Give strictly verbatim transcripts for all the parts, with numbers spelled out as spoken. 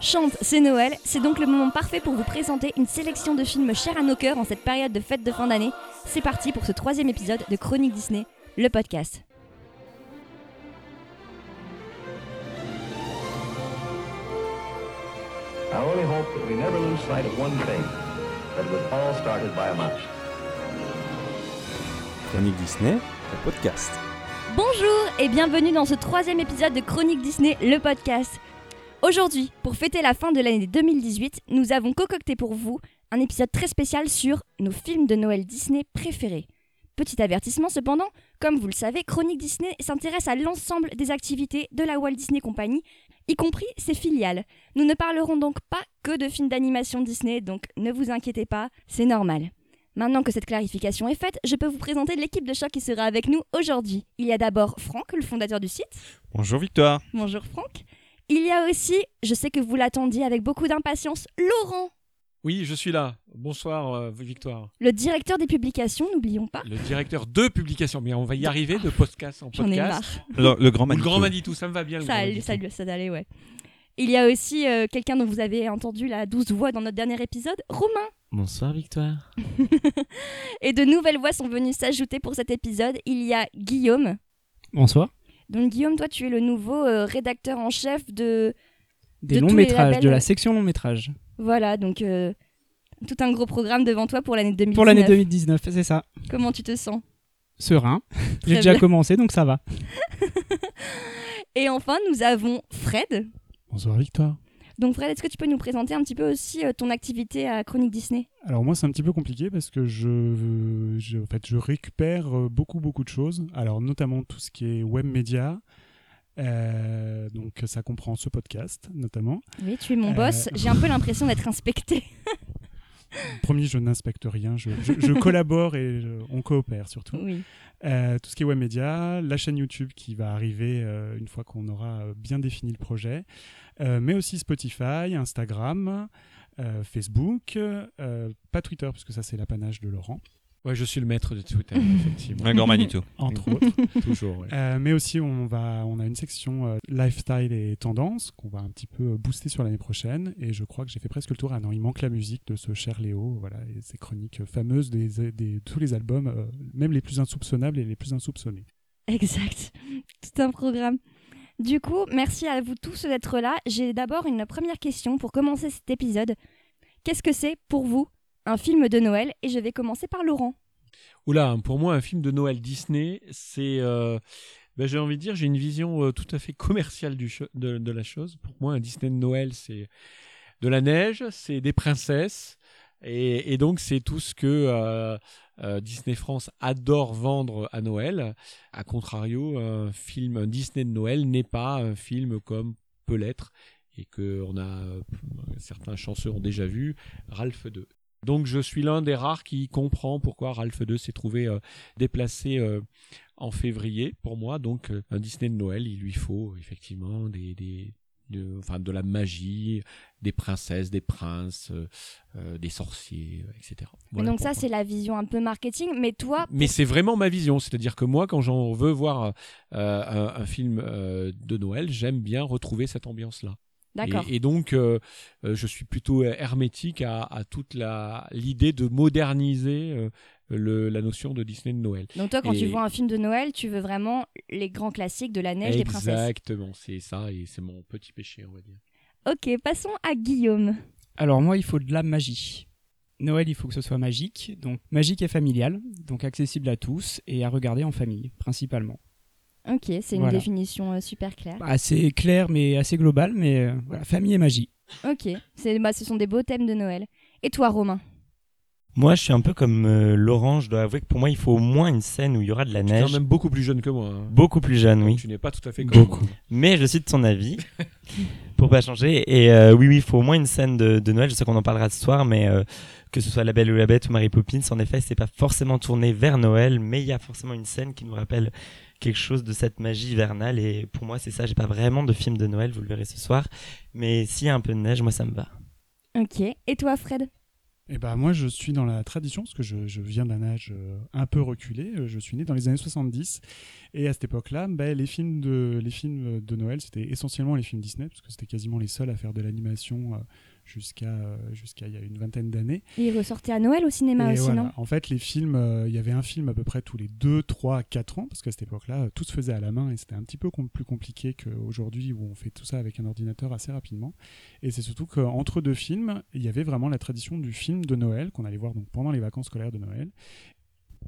Chante, c'est Noël, c'est donc le moment parfait pour vous présenter une sélection de films chers à nos cœurs en cette période de fête de fin d'année. C'est parti pour ce troisième épisode de Chronique Disney, le podcast. I only hope that we never lose sight of one thing, that it was all started by a mouse. Chronique Disney, le podcast. Bonjour et bienvenue dans ce troisième épisode de Chronique Disney, le podcast. Aujourd'hui, pour fêter la fin de l'année deux mille dix-huit, nous avons concocté pour vous un épisode très spécial sur nos films de Noël Disney préférés. Petit avertissement cependant, comme vous le savez, Chronique Disney s'intéresse à l'ensemble des activités de la Walt Disney Company, y compris ses filiales. Nous ne parlerons donc pas que de films d'animation Disney, donc ne vous inquiétez pas, c'est normal. Maintenant que cette clarification est faite, je peux vous présenter l'équipe de choc qui sera avec nous aujourd'hui. Il y a d'abord Franck, le fondateur du site. Bonjour Victoire. Bonjour Franck. Il y a aussi, je sais que vous l'attendiez avec beaucoup d'impatience, Laurent. Oui, je suis là. Bonsoir euh, Victoire. Le directeur des publications, n'oublions pas. Le directeur de publications, mais on va y arriver de podcast en podcast. J'en ai marre. Le, le grand Manitou. Le grand Manitou, ça me va bien. Ça, le ça, ça, ça allait, ouais. Il y a aussi euh, quelqu'un dont vous avez entendu la douce voix dans notre dernier épisode, Romain. Bonsoir Victoire. Et de nouvelles voix sont venues s'ajouter pour cet épisode. Il y a Guillaume. Bonsoir. Donc Guillaume, toi tu es le nouveau euh, rédacteur en chef de... Des de longs métrages, de la section longs métrages. Voilà, donc euh, tout un gros programme devant toi pour l'année deux mille dix-neuf. Pour l'année deux mille dix-neuf, c'est ça. Comment tu te sens? Serein. J'ai déjà commencé, donc ça va. Et enfin, nous avons Fred. Bonsoir Victoire. Donc Fred, est-ce que tu peux nous présenter un petit peu aussi euh, ton activité à Chronique Disney? Alors moi, c'est un petit peu compliqué parce que je, je, en fait, je récupère beaucoup, beaucoup de choses. Alors notamment tout ce qui est web média. Euh, donc ça comprend ce podcast notamment. Oui, tu es mon boss, euh... j'ai un peu l'impression d'être inspecté. Promis, je n'inspecte rien, je, je, je collabore et je, on coopère surtout. Oui. Euh, tout ce qui est web média, la chaîne YouTube qui va arriver euh, une fois qu'on aura bien défini le projet, euh, mais aussi Spotify, Instagram, euh, Facebook, euh, pas Twitter parce que ça c'est l'apanage de Laurent. Ouais, je suis le maître de Twitter, effectivement. Un grand Manitou. Entre autres. Toujours, ouais. Euh, mais aussi, on, va, on a une section euh, lifestyle et tendance qu'on va un petit peu booster sur l'année prochaine. Et je crois que j'ai fait presque le tour. Ah non, il manque la musique de ce cher Léo. Voilà, et ses chroniques fameuses des, des, des tous les albums, euh, même les plus insoupçonnables et les plus insoupçonnés. Exact. Tout un programme. Du coup, merci à vous tous d'être là. J'ai d'abord une première question pour commencer cet épisode. Qu'est-ce que c'est pour vous un film de Noël? Et je vais commencer par Laurent. Oula, pour moi, un film de Noël Disney, c'est... Euh, ben, j'ai envie de dire, j'ai une vision euh, tout à fait commerciale du cho- de, de la chose. Pour moi, un Disney de Noël, c'est de la neige, c'est des princesses. Et, et donc, c'est tout ce que euh, euh, Disney France adore vendre à Noël. A contrario, un film un Disney de Noël n'est pas un film comme peut l'être et que on a, euh, certains chanceux ont déjà vu, Ralph deux. Donc je suis l'un des rares qui comprend pourquoi Ralph deux s'est trouvé euh, déplacé euh, en février pour moi. Donc euh, un Disney de Noël, il lui faut effectivement des, des, de, enfin, de la magie, des princesses, des princes, euh, des sorciers, et cetera. Voilà. Donc ça, c'est la vision un peu marketing, mais toi... Mais c'est vraiment ma vision, c'est-à-dire que moi, quand j'en veux voir euh, un, un film euh, de Noël, j'aime bien retrouver cette ambiance-là. D'accord. Et, et donc, euh, euh, je suis plutôt hermétique à, à toute la, l'idée de moderniser euh, le, la notion de Disney de Noël. Donc toi, quand et... tu vois un film de Noël, tu veux vraiment les grands classiques de la neige, des princesses. Exactement, c'est ça et c'est mon petit péché, on va dire. Ok, passons à Guillaume. Alors moi, il faut de la magie. Noël, il faut que ce soit magique, donc magique et familial, donc accessible à tous et à regarder en famille, principalement. Ok, c'est une voilà. définition euh, super claire. Bah, assez claire, mais assez globale, mais euh, voilà, famille et magie. Ok, c'est, bah, ce sont des beaux thèmes de Noël. Et toi, Romain? Moi, je suis un peu comme euh, Laurent, je dois avouer que pour moi, il faut au moins une scène où il y aura de la tu neige. Tu es même beaucoup plus jeune que moi. Hein. Beaucoup plus jeune, oui. Donc, tu n'es pas tout à fait comme beaucoup. Moi. Mais je suis de son avis, pour pas changer. Et euh, oui, oui, il faut au moins une scène de, de Noël, je sais qu'on en parlera ce soir, mais euh, que ce soit La Belle ou La Bête ou Mary Poppins, en effet, c'est pas forcément tourné vers Noël, mais il y a forcément une scène qui nous rappelle quelque chose de cette magie hivernale et pour moi c'est ça, j'ai pas vraiment de film de Noël, vous le verrez ce soir, mais s'il y a un peu de neige, moi ça me va. Ok, et toi Fred? Eh ben moi, je suis dans la tradition, parce que je, je viens d'un âge un peu reculé. Je suis né dans les années soixante-dix. Et à cette époque-là, ben, les, films de, les films de Noël, c'était essentiellement les films Disney, parce que c'était quasiment les seuls à faire de l'animation jusqu'à, jusqu'à il y a une vingtaine d'années. Et ils ressortaient à Noël au cinéma et aussi, voilà. Non, en fait, les films, il y avait un film à peu près tous les deux, trois, quatre ans, parce qu'à cette époque-là, tout se faisait à la main, et c'était un petit peu com- plus compliqué qu'aujourd'hui, où on fait tout ça avec un ordinateur assez rapidement. Et c'est surtout qu'entre deux films, il y avait vraiment la tradition du film de Noël, qu'on allait voir donc pendant les vacances scolaires de Noël.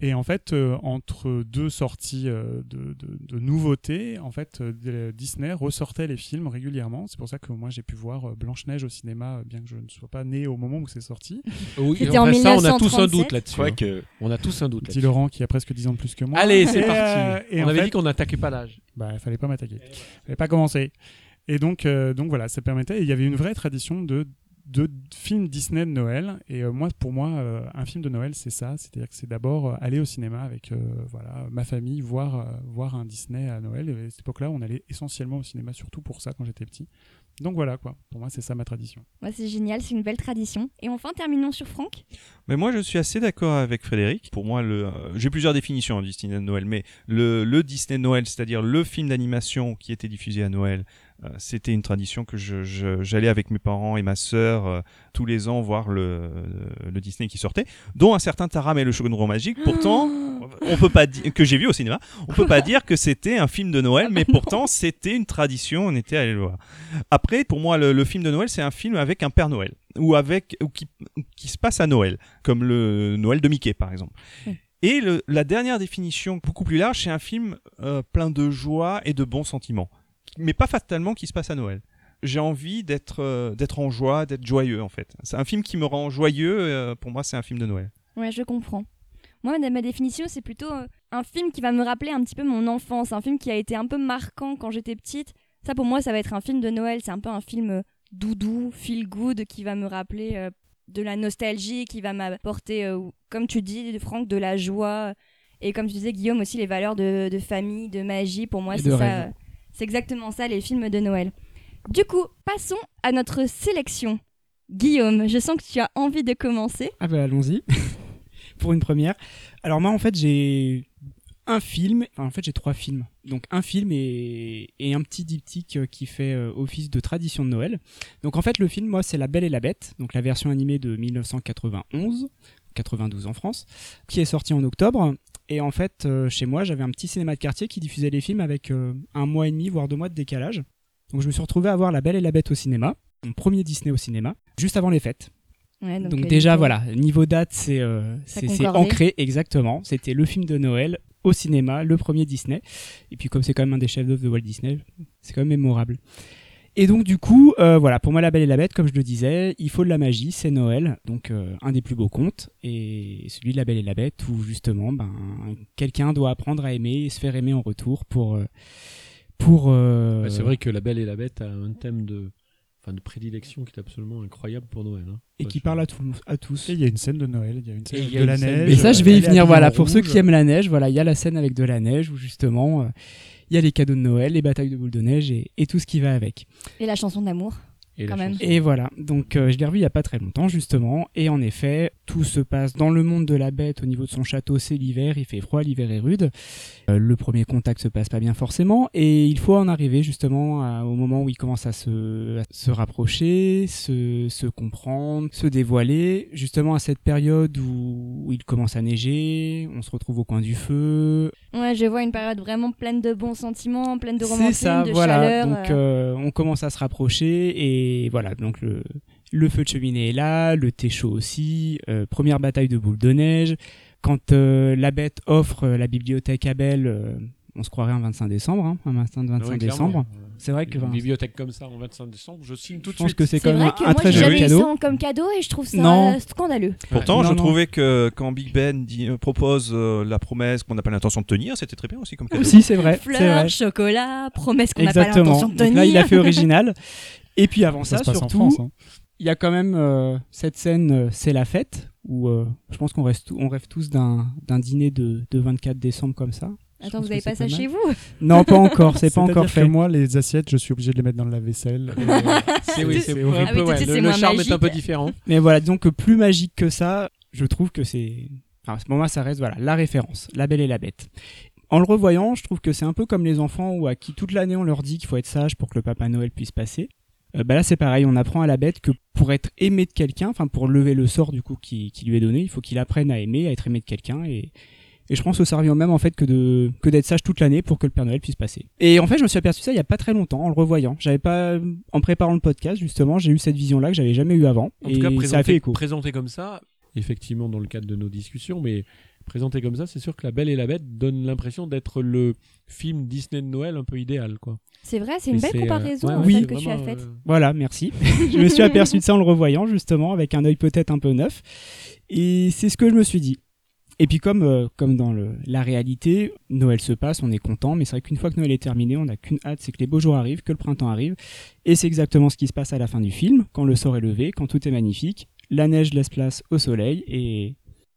Et en fait, euh, entre deux sorties euh, de, de, de nouveautés, en fait, euh, Disney ressortait les films régulièrement. C'est pour ça que moi, j'ai pu voir euh, Blanche-Neige au cinéma, bien que je ne sois pas né au moment où c'est sorti. Oui, c'était en mille neuf cent trente-sept. Ça, on a tous un doute là-dessus. Quoi que... On a tous un doute là-dessus. Petit Laurent, qui a presque dix ans de plus que moi. Allez, c'est parti. Et on avait fait... dit qu'on n'attaquait pas l'âge. Bah, il ne fallait pas m'attaquer. Il ne fallait pas commencer. Et donc, euh, donc voilà, ça permettait... Et il y avait une vraie tradition de... de films Disney de Noël, et euh, moi pour moi euh, un film de Noël c'est ça, c'est-à-dire que c'est d'abord euh, aller au cinéma avec euh, voilà, ma famille, voir, euh, voir un Disney à Noël, et à cette époque-là on allait essentiellement au cinéma, surtout pour ça quand j'étais petit, donc voilà quoi, pour moi c'est ça ma tradition. Ouais, c'est génial, c'est une belle tradition. Et enfin terminons sur Franck. Mais moi je suis assez d'accord avec Frédéric, pour moi le, euh, j'ai plusieurs définitions de Disney de Noël, mais le, le Disney de Noël, c'est-à-dire le film d'animation qui était diffusé à Noël, c'était une tradition que je, je, j'allais avec mes parents et ma sœur euh, tous les ans voir le, le, le Disney qui sortait, dont un certain Taram et le Chogunro Magique. Pourtant, on peut pas di- que j'ai vu au cinéma, on peut pas dire que c'était un film de Noël, mais pourtant c'était une tradition, on était allé le voir. Après, pour moi, le, le film de Noël, c'est un film avec un Père Noël ou avec ou qui, qui se passe à Noël, comme le Noël de Mickey par exemple. Ouais. Et le, la dernière définition, beaucoup plus large, c'est un film euh, plein de joie et de bons sentiments. Mais pas fatalement qui se passe à Noël. J'ai envie d'être, euh, d'être en joie, d'être joyeux en fait. C'est un film qui me rend joyeux, euh, pour moi c'est un film de Noël. Ouais, je comprends. Moi, ma définition, c'est plutôt euh, un film qui va me rappeler un petit peu mon enfance, un film qui a été un peu marquant quand j'étais petite. Ça pour moi, ça va être un film de Noël, c'est un peu un film euh, doudou, feel good, qui va me rappeler euh, de la nostalgie, qui va m'apporter, euh, comme tu dis Franck, de la joie. Et comme tu disais Guillaume aussi, les valeurs de, de famille, de magie, pour moi et c'est ça... Rêve. C'est exactement ça, les films de Noël. Du coup, passons à notre sélection. Guillaume, je sens que tu as envie de commencer. Ah bah allons-y, pour une première. Alors moi, en fait, j'ai un film, enfin, en fait, j'ai trois films. Donc un film et, et un petit diptyque qui fait office de tradition de Noël. Donc en fait, le film, moi, c'est La Belle et la Bête, donc la version animée de dix-neuf cent quatre-vingt-onze, quatre-vingt-douze en France, qui est sortie en octobre. Et en fait, euh, chez moi, j'avais un petit cinéma de quartier qui diffusait les films avec euh, un mois et demi, voire deux mois de décalage. Donc je me suis retrouvé à voir La Belle et la Bête au cinéma, mon premier Disney au cinéma, juste avant les fêtes. Ouais, donc donc déjà, voilà, niveau date, c'est, euh, c'est, c'est ancré, exactement. C'était le film de Noël au cinéma, le premier Disney. Et puis comme c'est quand même un des chefs-d'œuvre de Walt Disney, c'est quand même mémorable. Et donc du coup, euh, voilà, pour moi La Belle et la Bête, comme je le disais, il faut de la magie, c'est Noël, donc euh, un des plus beaux contes, et celui de La Belle et la Bête où justement, ben, quelqu'un doit apprendre à aimer et se faire aimer en retour pour... Euh, pour euh... C'est vrai que La Belle et la Bête a un thème de, enfin, de prédilection qui est absolument incroyable pour Noël. Hein. Et qui parle à, tout, à tous. Et il y a une scène de Noël, il y a une scène de, de la neige. Et ça je vais y venir, voilà, pour ceux qui aiment la neige, voilà, il y a la scène avec de la neige où justement... Euh, il y a les cadeaux de Noël, les batailles de boules de neige et, et tout ce qui va avec. Et la chanson d'amour, et quand même. Chanson. Et voilà, donc euh, je l'ai revu il n'y a pas très longtemps, justement. Et en effet, tout se passe dans le monde de la bête, au niveau de son château, c'est l'hiver, il fait froid, l'hiver est rude. Euh, le premier contact ne se passe pas bien forcément. Et il faut en arriver, justement, à, au moment où il commence à se, à se rapprocher, se, se comprendre, se dévoiler. Justement, à cette période où, où il commence à neiger, on se retrouve au coin du feu... Ouais, je vois une période vraiment pleine de bons sentiments, pleine de romantisme, c'est ça, de voilà. Chaleur. Donc euh, on commence à se rapprocher et voilà, donc le, le feu de cheminée est là, le thé chaud aussi, euh, première bataille de boules de neige. Quand euh, la bête offre euh, la bibliothèque à Belle, euh, on se croirait un vingt-cinq décembre, hein, un matin de vingt-cinq décembre. Euh, c'est vrai que une vingt... bibliothèque comme ça en vingt-cinq décembre, je signe tout de suite. Je pense que c'est, c'est quand même un très joli cadeau. Moi, j'ai comme cadeau et je trouve ça non. scandaleux. Pourtant, ouais. non, je non. trouvais que quand Big Ben dit, propose euh, la promesse qu'on n'a pas l'intention de tenir, c'était très bien aussi comme cadeau. Si, c'est vrai. Fleurs, c'est vrai. Chocolat, promesse qu'on n'a pas l'intention de tenir. Donc là, il a fait original. Et puis avant ça, ça surtout, en France, hein. Il y a quand même euh, cette scène, euh, c'est la fête, où euh, je pense qu'on reste, on rêve tous d'un, d'un dîner de, de vingt-quatre décembre comme ça. Attends, vous n'avez pas ça chez vous ? Non, pas encore. C'est pas encore fait. Moi, les assiettes, je suis obligé de les mettre dans le lave-vaisselle. euh, c'est oui, c'est, c'est un ah peu, ouais. Le, le charme magique. Est un peu différent. Mais voilà, donc plus magique que ça, je trouve que c'est. Alors, à ce moment-là, ça reste voilà la référence, La Belle et la Bête. En le revoyant, je trouve que c'est un peu comme les enfants où à qui toute l'année on leur dit qu'il faut être sage pour que le Papa Noël puisse passer. Euh, bah là, c'est pareil. On apprend à la Bête que pour être aimé de quelqu'un, enfin pour lever le sort du coup qui, qui lui est donné, il faut qu'il apprenne à aimer, à être aimé de quelqu'un et Et je pense que ça revient au même en fait que, de, que d'être sage toute l'année pour que le Père Noël puisse passer. Et en fait, je me suis aperçu ça il n'y a pas très longtemps en le revoyant. J'avais pas, en préparant le podcast, justement, j'ai eu cette vision-là que j'avais jamais eue avant. En et tout cas, présenté, ça a fait écho. Présenté comme ça, effectivement, dans le cadre de nos discussions, mais présenté comme ça, c'est sûr que La Belle et la Bête donne l'impression d'être le film Disney de Noël un peu idéal, quoi. C'est vrai, c'est une et belle c'est, comparaison euh, ouais, en oui, fait, que tu as faite. Euh... Voilà, merci. Je me suis aperçu de ça en le revoyant, justement, avec un œil peut-être un peu neuf. Et c'est ce que je me suis dit. Et puis comme, euh, comme dans le, la réalité, Noël se passe, on est content, mais c'est vrai qu'une fois que Noël est terminé, on n'a qu'une hâte, c'est que les beaux jours arrivent, que le printemps arrive, et c'est exactement ce qui se passe à la fin du film, quand le sort est levé, quand tout est magnifique, la neige laisse place au soleil, et...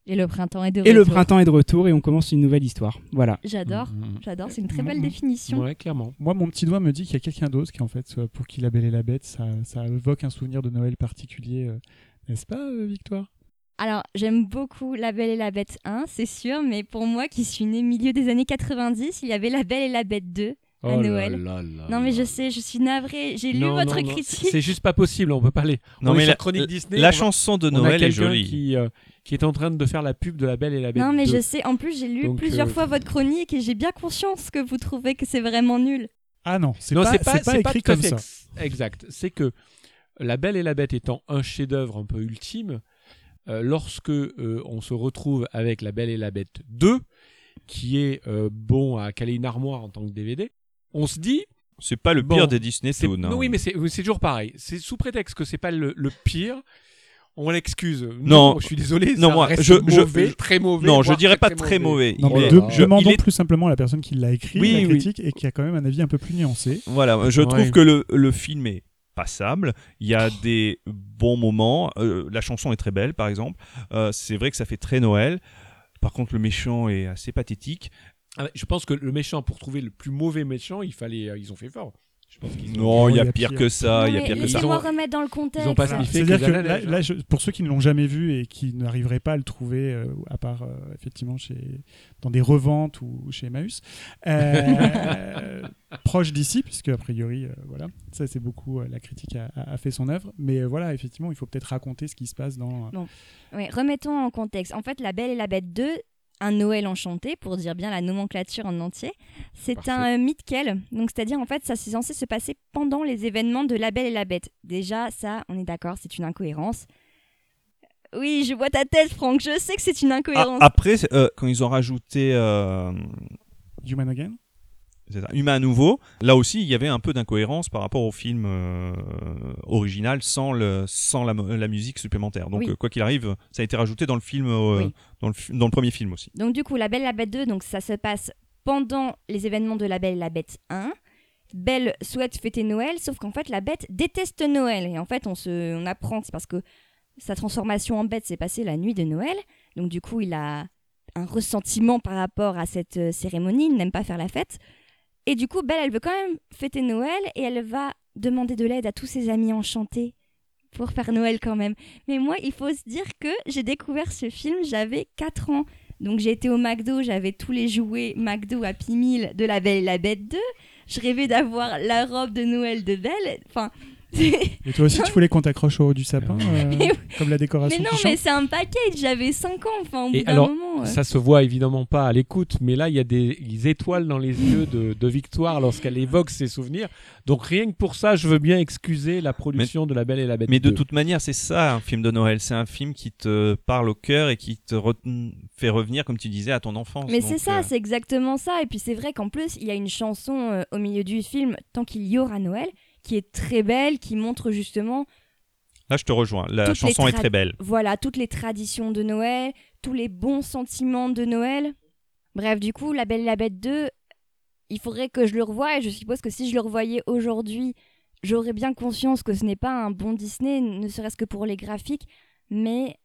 Et le printemps est de retour. Et le printemps est de retour, et on commence une nouvelle histoire, voilà. J'adore, mmh. j'adore, c'est une très belle mmh. définition. Ouais, clairement. Moi, mon petit doigt me dit qu'il y a quelqu'un d'autre qui, en fait, pour qui La Belle et la Bête, ça, ça évoque un souvenir de Noël particulier, euh, n'est-ce pas, euh, Victoire ? Alors, j'aime beaucoup La Belle et la Bête un, c'est sûr, mais pour moi, qui suis née au milieu des années quatre-vingt-dix, il y avait La Belle et la Bête deux à oh Noël. Là là là non, mais je sais, je suis navrée, j'ai non, lu votre non, critique. Non, c'est juste pas possible, on peut pas aller. Non, on mais la Chronique Disney. La va... chanson de Noël est jolie. Qui, euh, qui est en train de faire la pub de La Belle et la Bête deux. Non, mais deux. Je sais, en plus, j'ai lu Donc, plusieurs euh... fois votre chronique et j'ai bien conscience que vous trouvez que c'est vraiment nul. Ah non, c'est, non, pas, c'est, pas, c'est, pas, c'est pas écrit pas comme ça. Ex- exact, c'est que La Belle et la Bête étant un chef-d'œuvre un peu ultime, Euh, lorsque euh, on se retrouve avec La Belle et la Bête deux, qui est euh, bon à caler une armoire en tant que D V D, on se dit... C'est pas le bon, pire des Disney Toon. Non, oui, mais c'est, c'est toujours pareil. C'est sous prétexte que c'est pas le, le pire, on l'excuse. Non, non, je suis désolé, non, ça moi, reste je, mauvais, je, très mauvais. Non, je dirais très, pas très mauvais. Non, mais, de, je demande est... plus simplement à la personne qui l'a écrit, oui, la critique, oui. Et qui a quand même un avis un peu plus nuancé. Voilà, je ouais. trouve que le, le film est... passable, il y a des bons moments, euh, la chanson est très belle par exemple, euh, c'est vrai que ça fait très Noël, par contre le méchant est assez pathétique. Ah, je pense que le méchant, pour trouver le plus mauvais méchant, il fallait, euh, ils ont fait fort. Je pense qu'ils ont... Non, il y a pire que ça, il y a pire que ça. Laissez-moi remettre dans le contexte. Ils ont pas ah, c'est-à-dire que, que là, là je, pour ceux qui ne l'ont jamais vu et qui n'arriveraient pas à le trouver, euh, à part euh, effectivement chez, dans des reventes ou chez Emmaüs, euh, proche d'ici, puisque a priori, euh, voilà, ça c'est beaucoup euh, la critique a, a, a fait son œuvre, mais euh, voilà, effectivement, il faut peut-être raconter ce qui se passe dans. Euh... Bon, oui, remettons en contexte. En fait, La Belle et la Bête deux. Un Noël enchanté, pour dire bien la nomenclature en entier, c'est Parfait. un euh, Midquel. Donc, c'est-à-dire, en fait, ça c'est censé se passer pendant les événements de La Belle et la Bête. Déjà, ça, on est d'accord, c'est une incohérence. Oui, je vois ta tête, Franck, je sais que c'est une incohérence. Ah, après, euh, quand ils ont rajouté... Euh... Human Again ? Humain à nouveau, là aussi il y avait un peu d'incohérence par rapport au film euh, original sans, le, sans la, la musique supplémentaire, donc oui. euh, quoi qu'il arrive ça a été rajouté dans le, film, euh, oui. dans, le, dans le premier film aussi. Donc du coup La Belle et la Bête deux, donc, ça se passe pendant les événements de La Belle et la Bête un. Belle souhaite fêter Noël, sauf qu'en fait la Bête déteste Noël et en fait on, se, on apprend que c'est parce que sa transformation en Bête s'est passée la nuit de Noël, donc du coup il a un ressentiment par rapport à cette euh, cérémonie, il n'aime pas faire la fête. Et du coup, Belle, elle veut quand même fêter Noël et elle va demander de l'aide à tous ses amis enchantés pour faire Noël quand même. Mais moi, il faut se dire que j'ai découvert ce film, j'avais quatre ans. Donc j'ai été au McDo, j'avais tous les jouets McDo Happy Meal de La Belle et la Bête deux. Je rêvais d'avoir la robe de Noël de Belle. Enfin... Et toi aussi, non. Tu voulais qu'on t'accroche au haut du sapin, euh, comme la décoration. Mais non, mais c'est un package, j'avais cinq ans, enfin, au bout et d'un alors, moment. Euh... Ça se voit évidemment pas à l'écoute, mais là, il y a des, des étoiles dans les yeux de, de Victoire lorsqu'elle évoque ses souvenirs. Donc rien que pour ça, je veux bien excuser la production mais, de La Belle et la Bête. Mais de deux. Toute manière, c'est ça, un film de Noël. C'est un film qui te parle au cœur et qui te re- fait revenir, comme tu disais, à ton enfance. Mais donc, c'est ça, euh... c'est exactement ça. Et puis c'est vrai qu'en plus, il y a une chanson euh, au milieu du film, Tant qu'il y aura Noël, qui est très belle, qui montre justement... Là, je te rejoins. La chanson tra- est très belle. Voilà, toutes les traditions de Noël, tous les bons sentiments de Noël. Bref, du coup, La Belle et la Bête deux, il faudrait que je le revoie. Et je suppose que si je le revoyais aujourd'hui, j'aurais bien conscience que ce n'est pas un bon Disney, ne serait-ce que pour les graphiques. Mais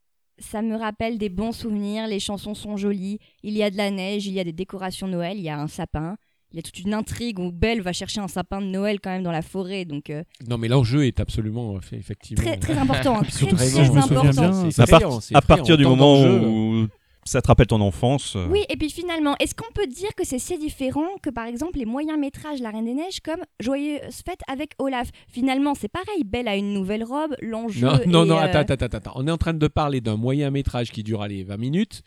ça me rappelle des bons souvenirs, les chansons sont jolies, il y a de la neige, il y a des décorations Noël, il y a un sapin. Il y a toute une intrigue où Belle va chercher un sapin de Noël quand même dans la forêt. Donc euh... Non, mais l'enjeu est absolument euh, effectivement... Très, très important. Hein, très, très, très important. C'est, c'est à, part, c'est à partir du moment où ça te rappelle ton enfance. Euh... Oui, et puis finalement, est-ce qu'on peut dire que c'est si différent que par exemple les moyens métrages La Reine des Neiges comme Joyeuses Fêtes avec Olaf ? Finalement, c'est pareil. Belle a une nouvelle robe, l'enjeu non, est... Non, non, euh... attends, attends, attends. On est en train de parler d'un moyen métrage qui dure allez, vingt minutes.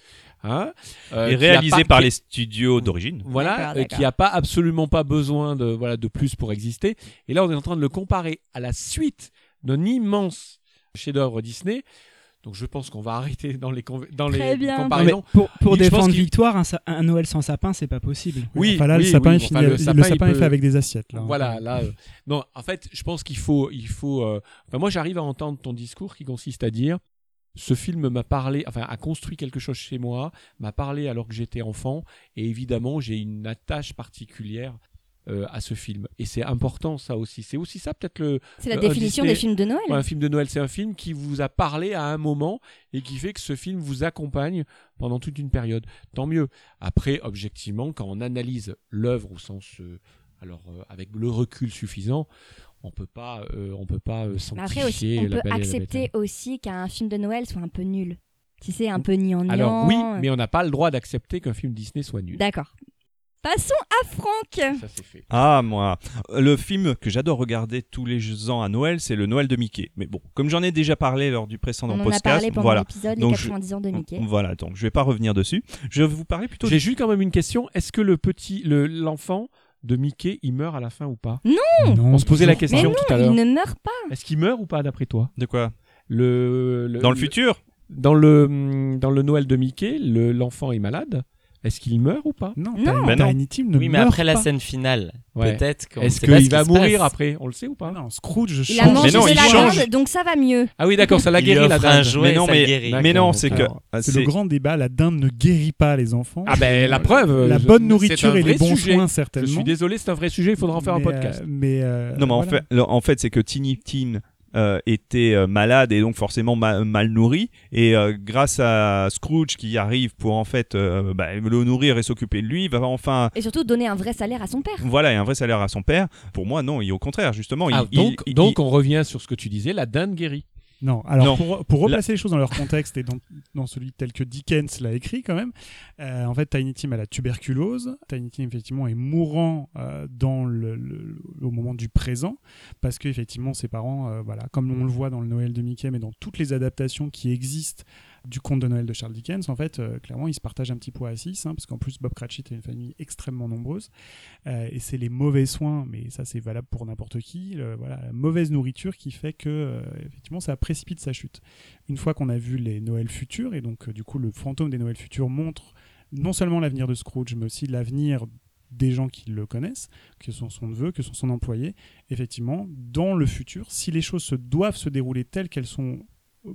Hein, euh, et réalisé pas, par qui... les studios d'origine, voilà, d'accord, d'accord. Euh, qui a pas absolument pas besoin de voilà de plus pour exister. Et là, on est en train de le comparer à la suite d'un immense chef-d'œuvre Disney. Donc, je pense qu'on va arrêter dans les, conv... dans les comparaisons. Pour, pour défendre Victoire, un, sa... un Noël sans sapin, c'est pas possible. Oui, enfin, là, oui, le sapin, oui, est, fini... enfin, le sapin, le sapin peut... est fait avec des assiettes. Là, voilà. Là, euh... non, en fait, je pense qu'il faut, il faut. Euh... Enfin, moi, j'arrive à entendre ton discours qui consiste à dire. Ce film m'a parlé, enfin a construit quelque chose chez moi, m'a parlé alors que j'étais enfant, et évidemment j'ai une attache particulière euh, à ce film. Et c'est important ça aussi. C'est aussi ça peut-être le. C'est la euh, définition Disney, des films de Noël. Ouais, un film de Noël, c'est un film qui vous a parlé à un moment et qui fait que ce film vous accompagne pendant toute une période. Tant mieux. Après, objectivement, quand on analyse l'œuvre au sens, euh, alors euh, avec le recul suffisant. On peut pas, euh, on peut pas euh, sanctifier. Après aussi, on la peut accepter aussi qu'un film de Noël soit un peu nul. Tu sais, un peu niant. Alors oui, mais on n'a pas le droit d'accepter qu'un film Disney soit nul. D'accord. Passons à Franck. Ça c'est fait. Ah moi, le film que j'adore regarder tous les ans à Noël, c'est le Noël de Mickey. Mais bon, comme j'en ai déjà parlé lors du précédent podcast, on en a parlé pendant voilà. l'épisode donc les quatre-vingt-dix je... ans de Mickey. Voilà, donc je vais pas revenir dessus. Je vais vous parler plutôt. J'ai de... juste quand même une question. Est-ce que le petit, le l'enfant de Mickey, il meurt à la fin ou pas ? Non, non. On se posait la question mais non, tout à l'heure. Il ne meurt pas. Est-ce qu'il meurt ou pas d'après toi ? De quoi ? le, le, Dans le, le futur ? Dans le dans le Noël de Mickey, le, l'enfant est malade. Est-ce qu'il meurt ou pas ? Non. non. Ben Tiny Tim ne oui, meurt pas. Oui, mais après la scène finale, ouais. peut-être qu'on Est-ce sait qu'il va mourir passe. après ? On le sait ou pas ? Non, Scrooge change. Il a mangé de la dinde, donc ça va mieux. Ah oui, d'accord, ça l'a guéri la dinde. Mais non, mais, mais non, c'est que c'est, c'est le grand débat. La dinde ne guérit pas les enfants. Ah ben la preuve. La je... bonne nourriture et les bons sujet. soins certainement. Je suis désolé, c'est un vrai sujet. Il faudra en faire un podcast. Mais non, mais en fait, c'est que Tiny Tim Euh, était euh, malade et donc forcément ma- mal nourri et euh, grâce à Scrooge qui arrive pour en fait euh, bah, le nourrir et s'occuper de lui, il va enfin et surtout donner un vrai salaire à son père. Voilà, et un vrai salaire à son père. Pour moi non, et au contraire justement. Ah, il, donc il, donc il... on revient sur ce que tu disais, la dinde guérit. Non, alors non. Pour, pour replacer la... les choses dans leur contexte et dans, dans celui tel que Dickens l'a écrit quand même, euh, en fait Tiny Tim a la tuberculose, Tiny Tim effectivement est mourant euh, dans le, le, au moment du présent parce qu'effectivement ses parents, euh, voilà, comme on le voit dans le Noël de Mickey mais dans toutes les adaptations qui existent du conte de Noël de Charles Dickens, en fait, euh, clairement, ils se partagent un petit poids à six, hein, parce qu'en plus, Bob Cratchit est une famille extrêmement nombreuse, euh, et c'est les mauvais soins, mais ça, c'est valable pour n'importe qui, le, voilà, la mauvaise nourriture qui fait que, euh, effectivement, ça précipite sa chute. Une fois qu'on a vu les Noëls futurs, et donc, euh, du coup, le fantôme des Noëls futurs montre non seulement l'avenir de Scrooge, mais aussi l'avenir des gens qui le connaissent, que sont son neveu, que sont son employé. Effectivement, dans le futur, si les choses se doivent se dérouler telles qu'elles sont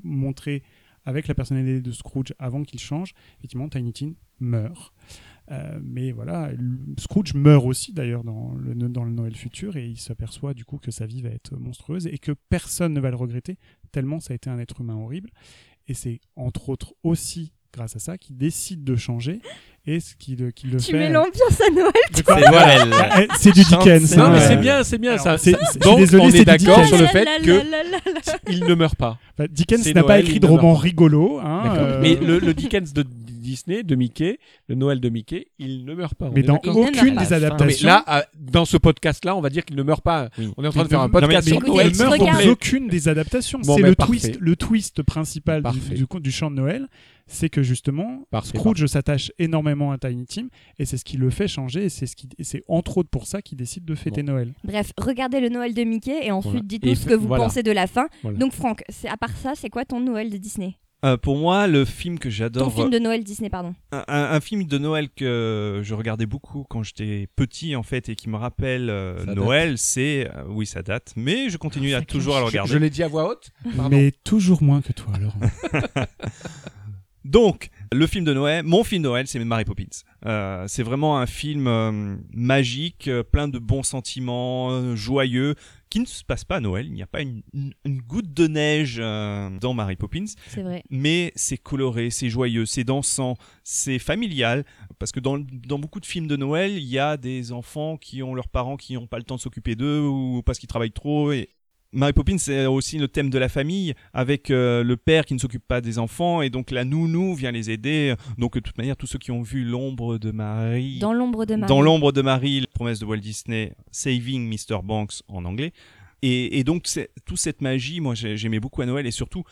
montrées avec la personnalité de Scrooge avant qu'il change, effectivement, Tiny Tim meurt. Euh, mais voilà, Scrooge meurt aussi d'ailleurs dans le, dans le Noël futur et il s'aperçoit du coup que sa vie va être monstrueuse et que personne ne va le regretter tellement ça a été un être humain horrible. Et c'est entre autres aussi grâce à ça qu'il décide de changer et ce qui le, qui le tu fait. Tu mets l'ambiance à Noël. Toi. C'est Noël. C'est du Dickens. Non mais c'est bien, c'est bien ça. C'est, c'est, donc désolé, on est d'accord sur le fait qu'il ne meurt pas. Bah, Dickens c'est n'a Noël, pas écrit de romans rigolos. Hein, euh... Mais le, le Dickens de Disney, de Mickey, le Noël de Mickey, il ne meurt pas. Mais dans aucune des adaptations. Non, mais là, dans ce podcast-là, on va dire qu'il ne meurt pas. Oui. On est en train de faire un podcast sur Noël. Il ne meurt dans aucune des adaptations. C'est le twist, le twist principal du chant de Noël, c'est que justement, Scrooge s'attache énormément à Tiny Tim et c'est ce qui le fait changer et c'est, ce qui, et c'est entre autres pour ça qu'il décide de fêter bon. Noël. Bref, regardez le Noël de Mickey et ensuite voilà. dites-nous et ce que vous voilà. pensez de la fin. Voilà. Donc Franck, c'est, à part ça, c'est quoi ton Noël de Disney ? Euh, pour moi, le film que j'adore... Ton film de Noël Disney, pardon. Un, un, un film de Noël que je regardais beaucoup quand j'étais petit, en fait, et qui me rappelle euh, Noël, c'est... Euh, oui, ça date, mais je continue ah, à, toujours je, à le regarder. Je l'ai dit à voix haute, pardon. Mais toujours moins que toi, Laurent. Donc, Le film de Noël, mon film de Noël, c'est Mary Poppins. Euh, c'est vraiment un film euh, magique, plein de bons sentiments, euh, joyeux, qui ne se passe pas à Noël. Il n'y a pas une, une, une goutte de neige euh, dans Mary Poppins. C'est vrai. Mais c'est coloré, c'est joyeux, c'est dansant, c'est familial. Parce que dans, dans beaucoup de films de Noël, il y a des enfants qui ont leurs parents qui n'ont pas le temps de s'occuper d'eux ou parce qu'ils travaillent trop. Et Mary Poppins, c'est aussi le thème de la famille, avec euh, le père qui ne s'occupe pas des enfants, et donc la nounou vient les aider. Donc de toute manière, tous ceux qui ont vu l'ombre de Marie, dans l'ombre de Marie, dans l'ombre de Marie, la promesse de Walt Disney, Saving mister Banks en anglais, et, et donc c'est, toute cette magie, moi j'aimais beaucoup à Noël, et surtout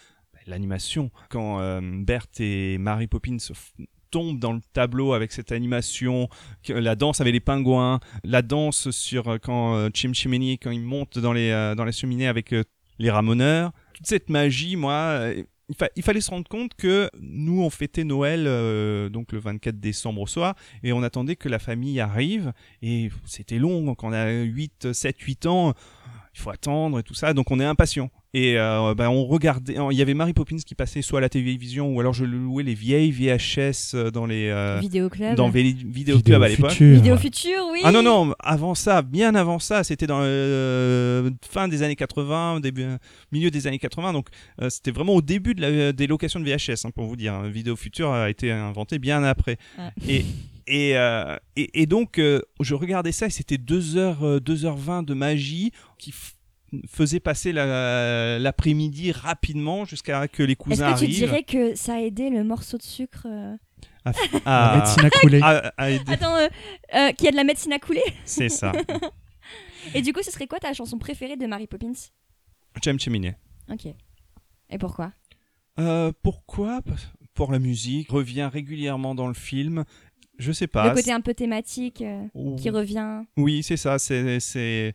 l'animation quand euh, Bert et Mary Poppins tombe dans le tableau avec cette animation, la danse avec les pingouins, la danse sur quand Chim Chimini, quand il monte dans les dans la cheminée avec les ramoneurs, toute cette magie, moi il, fa- il fallait se rendre compte que nous on fêtait Noël euh, donc le vingt-quatre décembre au soir, et on attendait que la famille arrive, et c'était long quand on a huit, sept, huit ans, il faut attendre et tout ça, donc on est impatient. Et euh, bah on regardait, il y avait Mary Poppins qui passait soit à la télévision, ou alors je louais les vieilles V H S dans les euh, vidéoclubs, dans les vidéoclubs à l'époque. Vidéo Future, oui. Ah non non, avant ça, bien avant ça, c'était dans euh, fin des années quatre-vingts, début, milieu des années quatre-vingts, donc euh, c'était vraiment au début de la, des locations de V H S, hein, pour vous dire. Vidéo Future a été inventée bien après. Ah. Et Et, euh, et, et donc, euh, je regardais ça, et c'était deux heures vingt de magie qui f- faisait passer la, l'après-midi rapidement jusqu'à que les cousins arrivent. Est-ce que tu arrivent. dirais que ça a aidé le morceau de sucre euh... à, f- à, la médecine à couler. À, à aider. Attends, euh, euh, qui a de la médecine à couler. C'est ça. Et du coup, ce serait quoi ta chanson préférée de Mary Poppins? Chim Chimini. Ok. Et pourquoi? euh, Pourquoi? Pour la musique, revient régulièrement dans le film. Je sais pas. Le côté un peu thématique euh, oh. qui revient. Oui, c'est ça. C'est, c'est...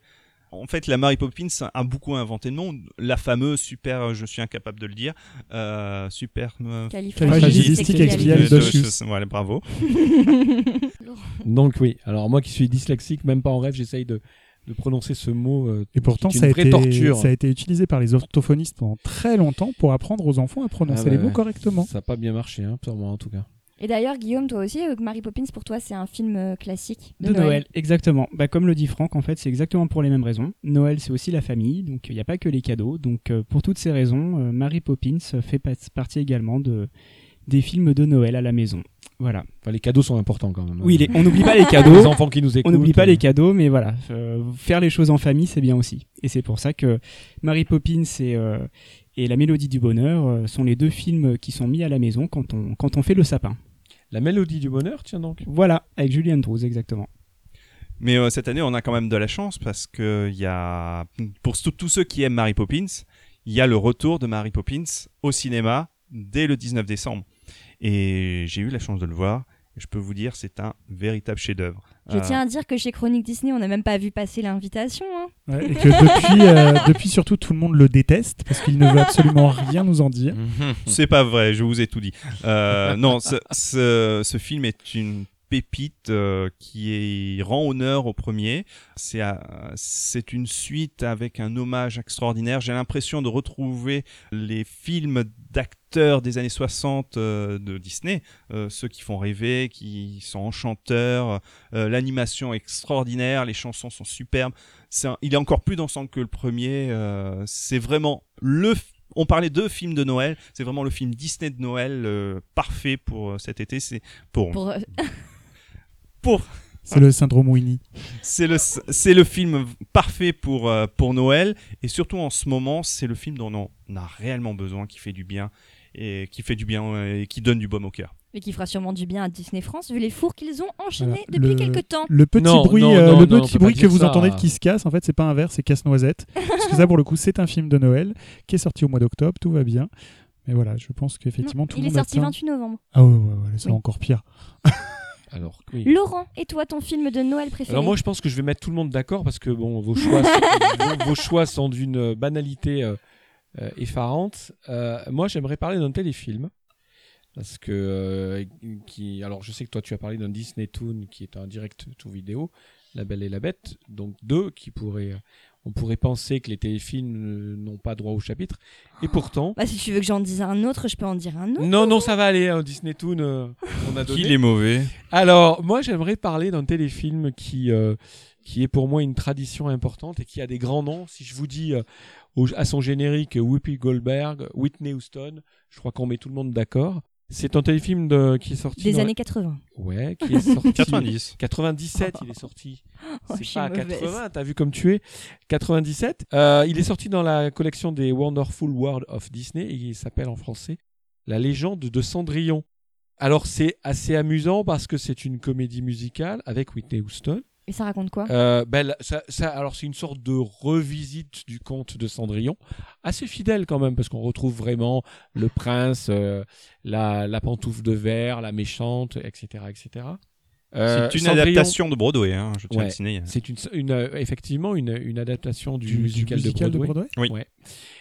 En fait, la Mary Poppins a beaucoup inventé le nom. La fameuse super, je suis incapable de le dire, euh, super... Euh... Califragilistique expialidocious. Voilà, bravo. Donc oui, alors moi qui suis dyslexique, même pas en rêve, j'essaye de... de prononcer ce mot euh, et pourtant ça a, été, ça a été utilisé par les orthophonistes pendant très longtemps pour apprendre aux enfants à prononcer ah bah les mots ouais. correctement. Ça n'a pas bien marché, hein, pour moi en tout cas. Et d'ailleurs Guillaume, toi aussi, Mary Poppins pour toi c'est un film classique de, de Noël. Noël exactement, bah, comme le dit Franck, en fait c'est exactement pour les mêmes raisons. Noël c'est aussi la famille, donc il n'y a pas que les cadeaux, donc euh, pour toutes ces raisons euh, Mary Poppins fait pas- partie également de, des films de Noël à la maison. Voilà. Enfin, les cadeaux sont importants quand même. Oui, les... on n'oublie pas les cadeaux. Les enfants qui nous écoutent. On n'oublie pas euh... les cadeaux, mais voilà, euh, faire les choses en famille, c'est bien aussi. Et c'est pour ça que Mary Poppins et, euh, et La Mélodie du Bonheur euh, sont les deux films qui sont mis à la maison quand on, quand on fait le sapin. La Mélodie du Bonheur, tiens donc. Voilà, avec Julie Andrews, exactement. Mais euh, cette année, on a quand même de la chance parce que y a... pour tous ceux qui aiment Mary Poppins, il y a le retour de Mary Poppins au cinéma dès le dix-neuf décembre. Et j'ai eu la chance de le voir. Je peux vous dire, c'est un véritable chef-d'œuvre. Je euh... tiens à dire que chez Chronique Disney, on n'a même pas vu passer l'invitation. Hein. Ouais, et que depuis, euh, depuis, surtout, tout le monde le déteste parce qu'il ne veut absolument rien nous en dire. C'est pas vrai, je vous ai tout dit. Euh, non, ce, ce, ce film est une pépite euh, qui est, rend honneur au premier. C'est, euh, c'est une suite avec un hommage extraordinaire. J'ai l'impression de retrouver les films d'acteurs des années soixante euh, de Disney, euh, ceux qui font rêver, qui sont enchanteurs, euh, l'animation extraordinaire, les chansons sont superbes. C'est un, il est encore plus dansant que le premier. Euh, c'est vraiment le. F- on parlait de film de Noël. C'est vraiment le film Disney de Noël euh, parfait pour euh, cet été. C'est pour. Pour. pour c'est le syndrome Winnie. C'est le c'est le film parfait pour euh, pour Noël, et surtout en ce moment c'est le film dont on a réellement besoin, qui fait du bien. Et qui fait du bien et qui donne du baume au cœur. Et qui fera sûrement du bien à Disney France vu les fours qu'ils ont enchaînés voilà. depuis quelques temps. Le petit non, bruit, non, euh, non, le non, petit bruit que vous ça. entendez qui se casse, en fait, c'est pas un verre, c'est casse-noisette. Parce que ça, pour le coup, c'est un film de Noël qui est sorti au mois d'octobre, tout va bien. Mais voilà, je pense qu'effectivement, non, tout le monde. Il est sorti le vingt-huit novembre. Ah ouais, ouais, ouais, c'est oui. encore pire. Alors, oui. Laurent, et toi, ton film de Noël préféré? Alors moi, je pense que je vais mettre tout le monde d'accord parce que bon, vos choix, sont, vos choix sont d'une banalité euh, euh, effarante. Euh, moi, j'aimerais parler d'un téléfilm parce que euh, qui, alors je sais que toi, tu as parlé d'un Disney Toon qui est un direct to vidéo, La Belle et la Bête, donc deux qui pourraient. On pourrait penser que les téléfilms n'ont pas droit au chapitre. Et pourtant... Bah, si tu veux que j'en dise un autre, je peux en dire un autre. Non, non, ça va aller. Hein, Disney Toon, euh, on a donné. Qu'il est mauvais. Alors, moi, j'aimerais parler d'un téléfilm qui, euh, qui est pour moi une tradition importante et qui a des grands noms. Si je vous dis euh, au, à son générique Whoopi Goldberg, Whitney Houston, je crois qu'on met tout le monde d'accord. C'est un téléfilm de, qui est sorti... Des dans... années quatre-vingts. Ouais, qui est sorti... quatre-vingt-dix. quatre-vingt-dix-sept, il est sorti. Oh, c'est pas mauvaise. quatre-vingts, t'as vu comme tu es. quatre-vingt-dix-sept. Euh, il est sorti dans la collection des Wonderful World of Disney et il s'appelle en français La Légende de Cendrillon. Alors, c'est assez amusant parce que c'est une comédie musicale avec Whitney Houston. Et ça raconte quoi ? euh, ben, ça, ça, alors, c'est une sorte de revisite du conte de Cendrillon, assez fidèle quand même, parce qu'on retrouve vraiment le prince, euh, la, la pantoufle de verre, la méchante, et cetera et cetera. Euh, c'est une Cendrillon... adaptation de Broadway, hein, je tiens ouais, à le signaler. C'est une, une, euh, effectivement une, une adaptation du, du, musical, du musical de Broadway. De Broadway oui. Ouais.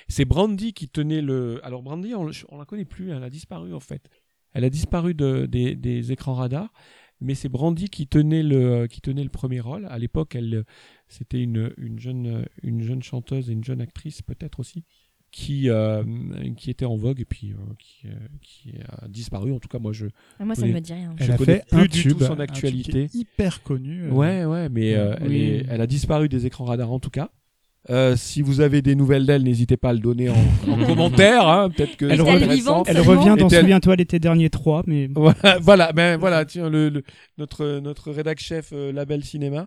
C'est Brandy qui tenait le... Alors Brandy, on ne la connaît plus, elle a disparu en fait. Elle a disparu de, des, des écrans radars. Mais c'est Brandy qui tenait le qui tenait le premier rôle. À l'époque, elle c'était une une jeune une jeune chanteuse et une jeune actrice peut-être aussi qui euh, qui était en vogue et puis euh, qui euh, qui a disparu. En tout cas, moi je ah, moi connais, ça ne me dit rien. Elle a fait plus un du tube, tout son actualité un tube qui est hyper connue. Euh... Ouais ouais, mais euh, oui. elle est, elle a disparu des écrans radars en tout cas. Euh, si vous avez des nouvelles d'elle, n'hésitez pas à le donner en, en commentaire. Hein, peut-être que elle, rev... vivante, elle revient dans Souviens-toi l'été dernier trois. Mais... voilà, ben, voilà tiens, le, le, notre, notre rédac-chef euh, Label Cinéma.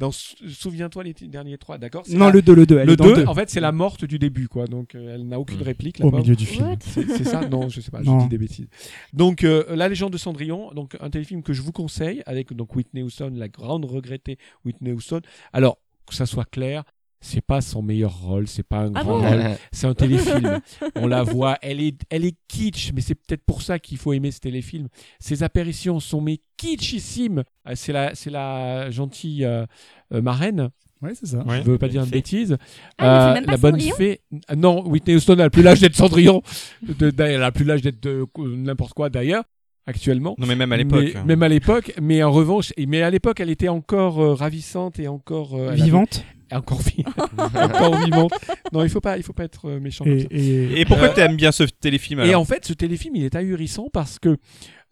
Dans Souviens-toi l'été dernier trois, d'accord c'est Non, la... le deux. Le deux, elle le deux, deux. En fait, c'est la morte du début. Quoi, donc, euh, elle n'a aucune réplique. Là-bas. Au milieu du film. C'est, c'est ça Non, je ne sais pas, non. je dis des bêtises. Donc, euh, La Légende de Cendrillon, donc, un téléfilm que je vous conseille, avec donc, Whitney Houston, la grande regrettée Whitney Houston. Alors, que ça soit clair, c'est pas son meilleur rôle, c'est pas un grand ah bon rôle, c'est un téléfilm. On la voit, elle est, elle est kitsch, mais c'est peut-être pour ça qu'il faut aimer ce téléfilm. Ses apparitions sont mais kitschissimes. C'est la, c'est la gentille euh, euh, marraine. Ouais, c'est ça. Ouais. Je veux pas dire une bêtise. Ah, euh, même pas la bonne fée. Non, Whitney Houston n'a plus l'âge d'être Cendrillon. De, de, elle a plus l'âge d'être de, euh, n'importe quoi d'ailleurs. Actuellement. Non, mais même à l'époque. Mais, hein. Même à l'époque, mais en revanche, mais à l'époque, elle était encore euh, ravissante et encore euh, vivante. Avait, encore, vi- encore vivante. Non, il faut pas, il faut pas être méchant. Et, et... et pourquoi euh... t'aimes bien ce téléfilm alors ? Et en fait, ce téléfilm, il est ahurissant parce que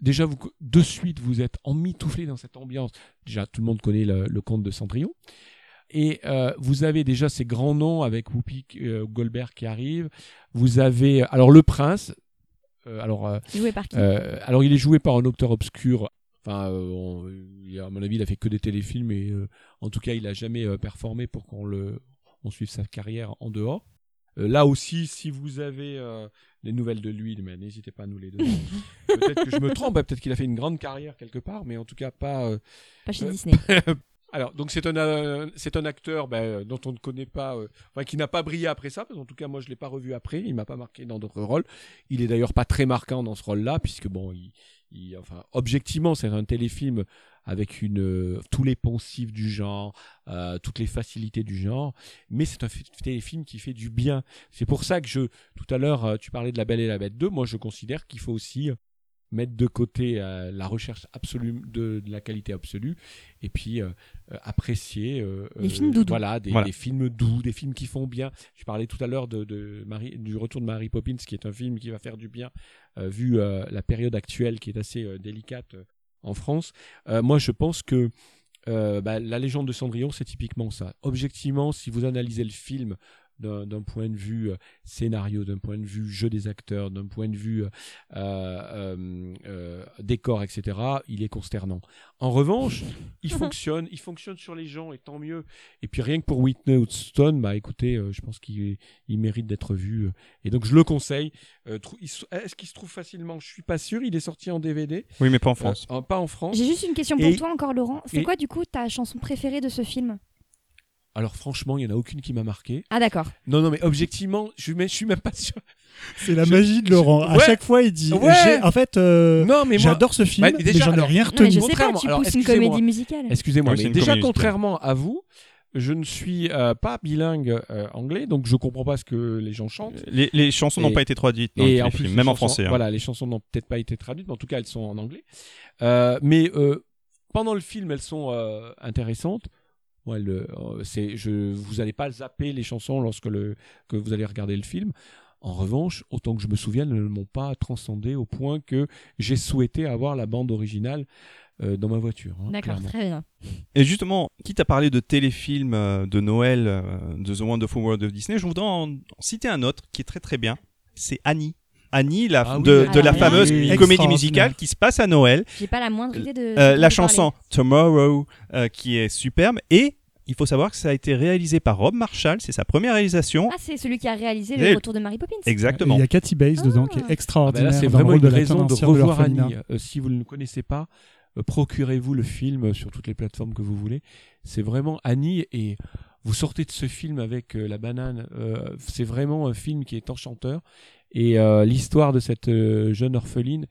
déjà, vous, de suite, vous êtes emmitouflé dans cette ambiance. Déjà, tout le monde connaît le, le conte de Cendrillon. Et euh, vous avez déjà ces grands noms avec Whoopi euh, Goldberg qui arrive. Vous avez alors le prince. Euh, alors, euh, joué par qui euh, alors, il est joué par un acteur obscur. Enfin, euh, on, à mon avis, il a fait que des téléfilms et euh, en tout cas, il a jamais euh, performé pour qu'on le, on suive sa carrière en dehors. Euh, là aussi, si vous avez euh, des nouvelles de lui, mais n'hésitez pas à nous les donner. Peut-être que je me trompe, hein, peut-être qu'il a fait une grande carrière quelque part, mais en tout cas pas. Euh, pas chez euh, Disney. Alors, donc c'est un euh, c'est un acteur ben, dont on ne connaît pas, euh, enfin qui n'a pas brillé après ça, parce qu'en tout cas moi je l'ai pas revu après, il m'a pas marqué dans d'autres rôles. Il est d'ailleurs pas très marquant dans ce rôle-là, puisque bon, il, il enfin objectivement c'est un téléfilm avec une euh, tous les poncifs du genre, euh, toutes les facilités du genre, mais c'est un f- téléfilm qui fait du bien. C'est pour ça que je tout à l'heure euh, tu parlais de La Belle et la Bête deux, moi je considère qu'il faut aussi euh, mettre de côté euh, la recherche absolue de, de la qualité absolue et puis euh, euh, apprécier euh, des films doux, voilà, des, voilà des films doux, des films qui font bien. Je parlais tout à l'heure de, de Marie, du retour de Mary Poppins qui est un film qui va faire du bien euh, vu euh, la période actuelle qui est assez euh, délicate euh, en France. Euh, moi je pense que euh, bah, La Légende de Cendrillon c'est typiquement ça. Objectivement si vous analysez le film D'un, d'un point de vue euh, scénario, d'un point de vue jeu des acteurs, d'un point de vue euh, euh, euh, décor, et cetera, il est consternant. En revanche, il fonctionne, il fonctionne sur les gens, et tant mieux. Et puis rien que pour Whitney Houston, bah écoutez, euh, je pense qu'il il mérite d'être vu. Et donc je le conseille. Euh, trou- il, est-ce qu'il se trouve facilement ? Je suis pas sûr. Il est sorti en D V D. Oui, mais pas en France. Euh, pas en France. J'ai juste une question pour et, toi encore, Laurent. C'est et... quoi du coup ta chanson préférée de ce film ? Alors franchement, il n'y en a aucune qui m'a marqué. Ah d'accord. Non, non, mais objectivement, je ne suis même pas sûr. C'est la je, magie de Laurent. Je, ouais. À chaque fois, il dit... Ouais. J'ai, en fait, euh, non, mais j'adore moi, ce film, bah, déjà, mais j'en ai rien retenu. Je sais pas, tu alors, pousses une comédie musicale. Excusez-moi, oui, mais déjà, contrairement à vous, je ne suis euh, pas bilingue euh, anglais, donc je ne comprends pas ce que les gens chantent. Les, les chansons et, n'ont pas été traduites, dans et en plus, même en français. Hein. Voilà, les chansons n'ont peut-être pas été traduites, mais en tout cas, elles sont en anglais. Euh, mais euh, pendant le film, elles sont euh, intéressantes. Ouais, le, c'est, je, vous n'allez pas zapper les chansons lorsque le, que vous allez regarder le film. En revanche, autant que je me souvienne, elles ne m'ont pas transcendé au point que j'ai souhaité avoir la bande originale euh, dans ma voiture. Hein, d'accord, clairement. Très bien. Et justement, quitte à parler de téléfilms euh, de Noël, euh, de The Wonderful World of Disney, je voudrais en, en citer un autre qui est très très bien, c'est Annie. Annie, la, ah oui, de, de la fameuse oui, comédie musicale qui se passe à Noël. J'ai pas la moindre idée de... Euh, la chanson parler. Tomorrow, euh, qui est superbe. Et il faut savoir que ça a été réalisé par Rob Marshall. C'est sa première réalisation. Ah, c'est celui qui a réalisé Le et... Retour de Mary Poppins. Exactement. Et il y a Kathy Bates ah. dedans, qui est extraordinaire. Ah ben là, c'est vraiment une de raison de revoir Annie. Euh, si vous ne le connaissez pas, euh, procurez-vous le film sur toutes les plateformes que vous voulez. C'est vraiment Annie et... Vous sortez de ce film avec euh, la banane. Euh, c'est vraiment un film qui est enchanteur. Et euh, l'histoire de cette euh, jeune orpheline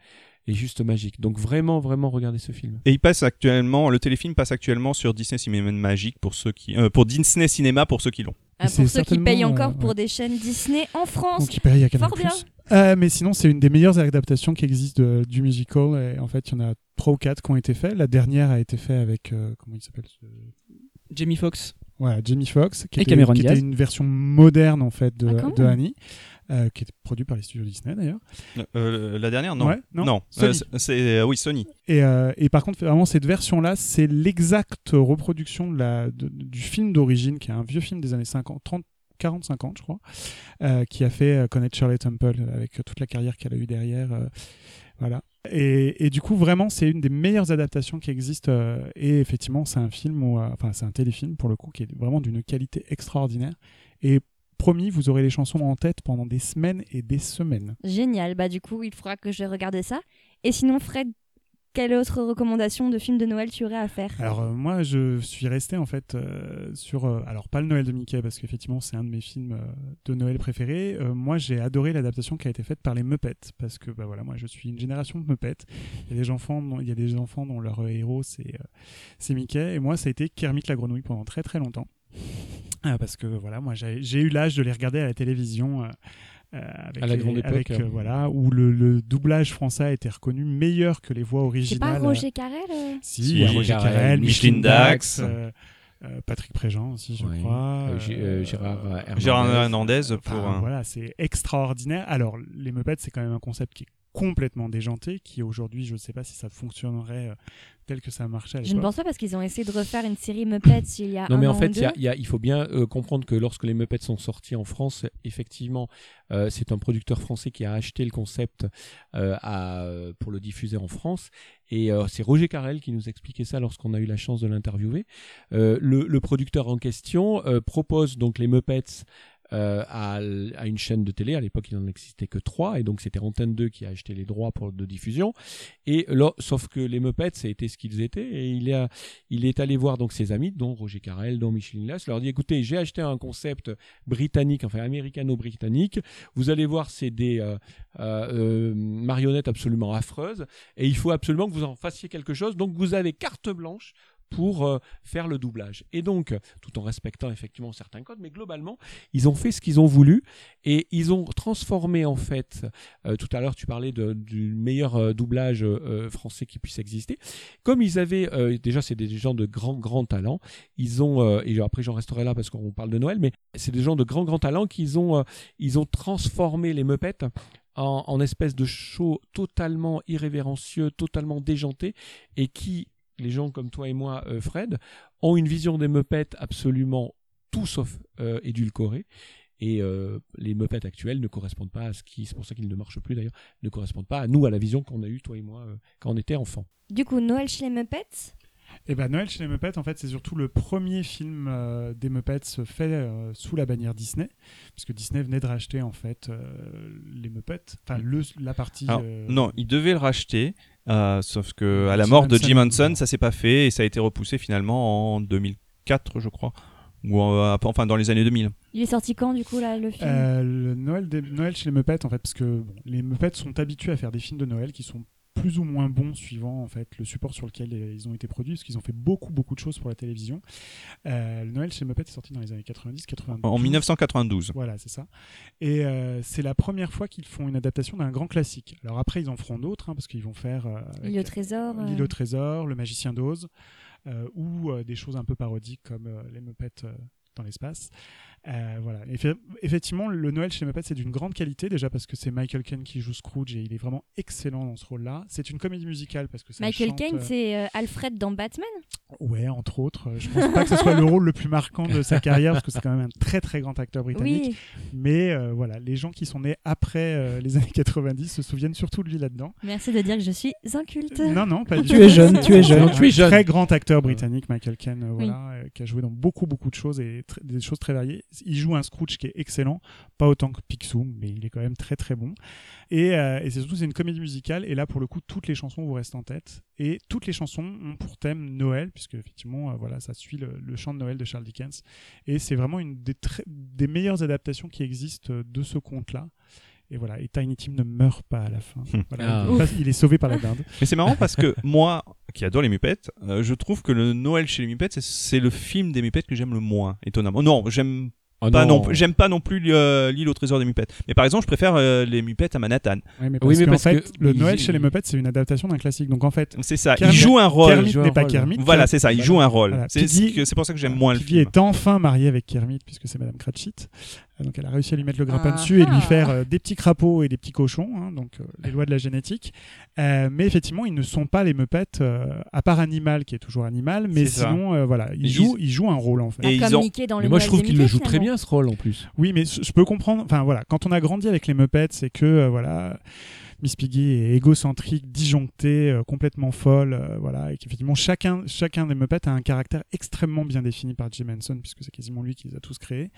est juste magique. Donc vraiment, vraiment, regardez ce film. Et il passe actuellement, le téléfilm passe actuellement sur Disney Cinéma Magique pour ceux qui, euh, pour Disney Cinéma pour ceux qui l'ont. Ah, pour c'est ceux qui payent encore euh, pour ouais. des chaînes Disney en France. Donc, ils payent à Canal+. Fort bien. Euh, mais sinon, c'est une des meilleures adaptations qui existe de, du musical. Et en fait, il y en a trois ou quatre qui ont été faits. La dernière a été faite avec euh, comment il s'appelle ce... Jamie Foxx. Ouais, Jamie Foxx, qui, était, qui était une version moderne en fait de, ah, de Annie, euh, qui était produite par les studios Disney d'ailleurs. Euh, la dernière, non, ouais, non, non. Sony. Euh, c'est, c'est euh, oui Sony. Et, euh, et par contre, vraiment cette version-là, c'est l'exacte reproduction de la, de, du film d'origine, qui est un vieux film des années cinquante, trente, quarante, cinquante, je crois, euh, qui a fait euh, connaître Shirley Temple avec euh, toute la carrière qu'elle a eue derrière. Euh, voilà. Et, et du coup, vraiment, c'est une des meilleures adaptations qui existent. Euh, et effectivement, c'est un film, où, euh, enfin, c'est un téléfilm pour le coup, qui est vraiment d'une qualité extraordinaire. Et promis, vous aurez les chansons en tête pendant des semaines et des semaines. Génial. Bah du coup, il faudra que je regarde ça. Et sinon, Fred, quelle autre recommandation de film de Noël tu aurais à faire ? Alors euh, moi, je suis resté en fait euh, sur, euh, alors pas le Noël de Mickey parce qu'effectivement, c'est un de mes films euh, de Noël préférés. Euh, moi, j'ai adoré l'adaptation qui a été faite par les Muppets parce que bah voilà, moi, je suis une génération de Muppets. Il y a des enfants, dont, il y a des enfants dont leur euh, héros c'est euh, c'est Mickey et moi, ça a été Kermit la grenouille pendant très très longtemps ah, parce que voilà, moi, j'ai, j'ai eu l'âge de les regarder à la télévision. Euh, Euh, avec à la grande les, époque avec, euh, euh, voilà, où le, le doublage français a été reconnu meilleur que les voix originales. C'est pas Roger Carrel euh... si, si, Roger Carrel, Carrel Micheline Dax, Dax euh, euh, Patrick Préjean aussi je oui. crois euh, G- euh, Gérard Hernandez, Gérard Hernandez pour enfin, un... voilà, c'est extraordinaire. Alors les Muppets, c'est quand même un concept qui est complètement déjanté, qui aujourd'hui je ne sais pas si ça fonctionnerait euh, tel que ça marchait à l'époque. Je ne pense pas, parce qu'ils ont essayé de refaire une série Muppets il y a non, un an ou deux. Non mais en fait y a, y a, il faut bien euh, comprendre que lorsque les Muppets sont sortis en France, effectivement euh, c'est un producteur français qui a acheté le concept euh, à, pour le diffuser en France et euh, c'est Roger Carrel qui nous expliquait ça lorsqu'on a eu la chance de l'interviewer. Euh, le, le producteur en question euh, propose donc les Muppets Euh, à, à une chaîne de télé. À l'époque, il n'en existait que trois, et donc c'était Antenne deux qui a acheté les droits pour, de diffusion. Et là, sauf que les Muppets, c'était ce qu'ils étaient, et il, a, il est allé voir donc ses amis, dont Roger Carrel, dont Micheline Lass, leur dit, écoutez, j'ai acheté un concept britannique, enfin américano-britannique, vous allez voir, c'est des euh, euh, marionnettes absolument affreuses, et il faut absolument que vous en fassiez quelque chose, donc vous avez carte blanche pour euh, faire le doublage. Et donc, tout en respectant effectivement certains codes, mais globalement, ils ont fait ce qu'ils ont voulu et ils ont transformé en fait, euh, tout à l'heure tu parlais de, du meilleur euh, doublage euh, français qui puisse exister. Comme ils avaient, euh, déjà c'est des gens de grand grand talent, ils ont, euh, et après j'en resterai là parce qu'on parle de Noël, mais c'est des gens de grand grand talent qu'ils ont, euh, ils ont transformé les Muppets en, en espèce de show totalement irrévérencieux, totalement déjanté et qui, les gens comme toi et moi, euh, Fred, ont une vision des Muppets absolument tout sauf euh, édulcorée. Et euh, les Muppets actuels ne correspondent pas à ce qui... C'est pour ça qu'ils ne marchent plus d'ailleurs. Ne correspondent pas à nous, à la vision qu'on a eue, toi et moi, euh, quand on était enfants. Du coup, Noël chez les Muppets ? Eh ben, Noël chez les Muppets, en fait, c'est surtout le premier film euh, des Muppets fait euh, sous la bannière Disney, puisque Disney venait de racheter en fait euh, les Muppets, enfin le, la partie. Alors, euh... non, ils devaient le racheter, euh, sauf que à la mort de Jim Henson, ça s'est pas fait et ça a été repoussé finalement en deux mille quatre, je crois, ou en, enfin dans les années deux mille. Il est sorti quand du coup là le film ? euh, le Noël, des... Noël chez les Muppets, en fait, parce que bon, les Muppets sont habitués à faire des films de Noël qui sont plus ou moins bons suivant en fait le support sur lequel ils ont été produits, parce qu'ils ont fait beaucoup beaucoup de choses pour la télévision. Euh, le Noël chez Muppet est sorti dans les années quatre-vingt-dix quatre-vingt-douze. En dix-neuf cent quatre-vingt-douze. Voilà, c'est ça. Et euh, c'est la première fois qu'ils font une adaptation d'un grand classique. Alors après, ils en feront d'autres, hein, parce qu'ils vont faire... Euh, L'île au trésor. Euh, L'île au trésor, Le Magicien d'Oz. euh, ou euh, des choses un peu parodiques comme euh, les Muppets euh, dans l'espace. Euh, voilà. Eff- effectivement, le Noël chez les Muppets, c'est d'une grande qualité, déjà parce que c'est Michael Caine qui joue Scrooge et il est vraiment excellent dans ce rôle-là. C'est une comédie musicale parce que ça Michael chante... Michael Caine, c'est euh, Alfred dans Batman ? Ouais, entre autres. Je pense pas que ce soit le rôle le plus marquant de sa carrière parce que c'est quand même un très très grand acteur britannique. Oui. Mais euh, voilà, les gens qui sont nés après euh, les années quatre-vingt-dix se souviennent surtout de lui là-dedans. Merci de dire que je suis inculte. Non, non, pas du tout. Tu es jeune, tu es jeune. Tu es jeune. Très grand acteur britannique, Michael Caine, euh, voilà, oui. euh, qui a joué dans beaucoup beaucoup de choses et tr- des choses très variées. Il joue un Scrooge qui est excellent, pas autant que Picsou, mais il est quand même très très bon. Et, euh, et c'est surtout c'est une comédie musicale et là pour le coup toutes les chansons vous restent en tête et toutes les chansons ont pour thème Noël puisque effectivement euh, voilà ça suit le, le chant de Noël de Charles Dickens et c'est vraiment une des, tr- des meilleures adaptations qui existent de ce conte-là. Et voilà, et Tiny Tim ne meurt pas à la fin. Voilà, ah. Il est sauvé par la dinde. Mais c'est marrant parce que moi, qui adore les Muppets, euh, je trouve que le Noël chez les Muppets, c'est, c'est le film des Muppets que j'aime le moins, étonnamment. Non, j'aime oh pas non. non, j'aime pas non plus euh, l'île au trésor des Muppets. Mais par exemple, je préfère euh, les Muppets à Manhattan. Ouais, mais parce oui, mais qu'en parce fait, que le Noël il... chez les Muppets, c'est une adaptation d'un classique. Donc en fait, c'est ça. Kermit, il joue un rôle. Kermit n'est pas Kermit. Voilà, c'est ça. Il joue un rôle. Voilà. C'est, Piggy, c'est, c'est pour ça que j'aime moins Piggy le film. Piggy est enfin marié avec Kermit puisque c'est Madame Cratchit. Donc elle a réussi à lui mettre le grappin ah, dessus et lui faire euh, des petits crapauds et des petits cochons, hein, donc euh, les lois de la génétique. Euh, mais effectivement, ils ne sont pas les Muppets, euh, à part Animal, qui est toujours Animal, mais c'est sinon, euh, voilà, ils, ils jouent, ils jouent un rôle en fait. Et comme ont... Mickey dans le mais moi, je trouve qu'ils le jouent très bien ce rôle en plus. Oui, mais je peux comprendre. Enfin voilà, quand on a grandi avec les Muppets, c'est que euh, voilà. Miss Piggy est égocentrique, disjonctée, euh, complètement folle, euh, voilà, et qu'effectivement chacun, chacun des Muppets a un caractère extrêmement bien défini par Jim Henson, puisque c'est quasiment lui qui les a tous créés,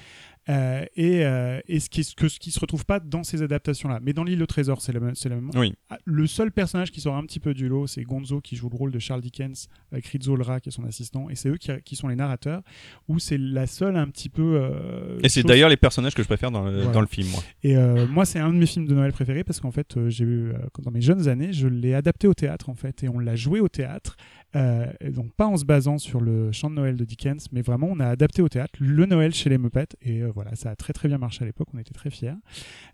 euh, et, euh, et ce qui ne se retrouve pas dans ces adaptations-là. Mais dans l'île au trésor, c'est le même. C'est le, même. Oui. Le seul personnage qui sort un petit peu du lot, c'est Gonzo qui joue le rôle de Charles Dickens, avec Rizzo le rat qui est son assistant, et c'est eux qui, qui sont les narrateurs, où c'est la seule un petit peu. Euh, et c'est chose... d'ailleurs les personnages que je préfère dans le, voilà. dans le film. Moi. Et euh, moi, c'est un de mes films de Noël préférés parce qu'en fait, euh, j'ai dans mes jeunes années, je l'ai adapté au théâtre en fait, et on l'a joué au théâtre, euh, donc pas en se basant sur le chant de Noël de Dickens, mais vraiment on a adapté au théâtre le Noël chez les Muppets, et euh, voilà, ça a très très bien marché à l'époque, on était très fiers,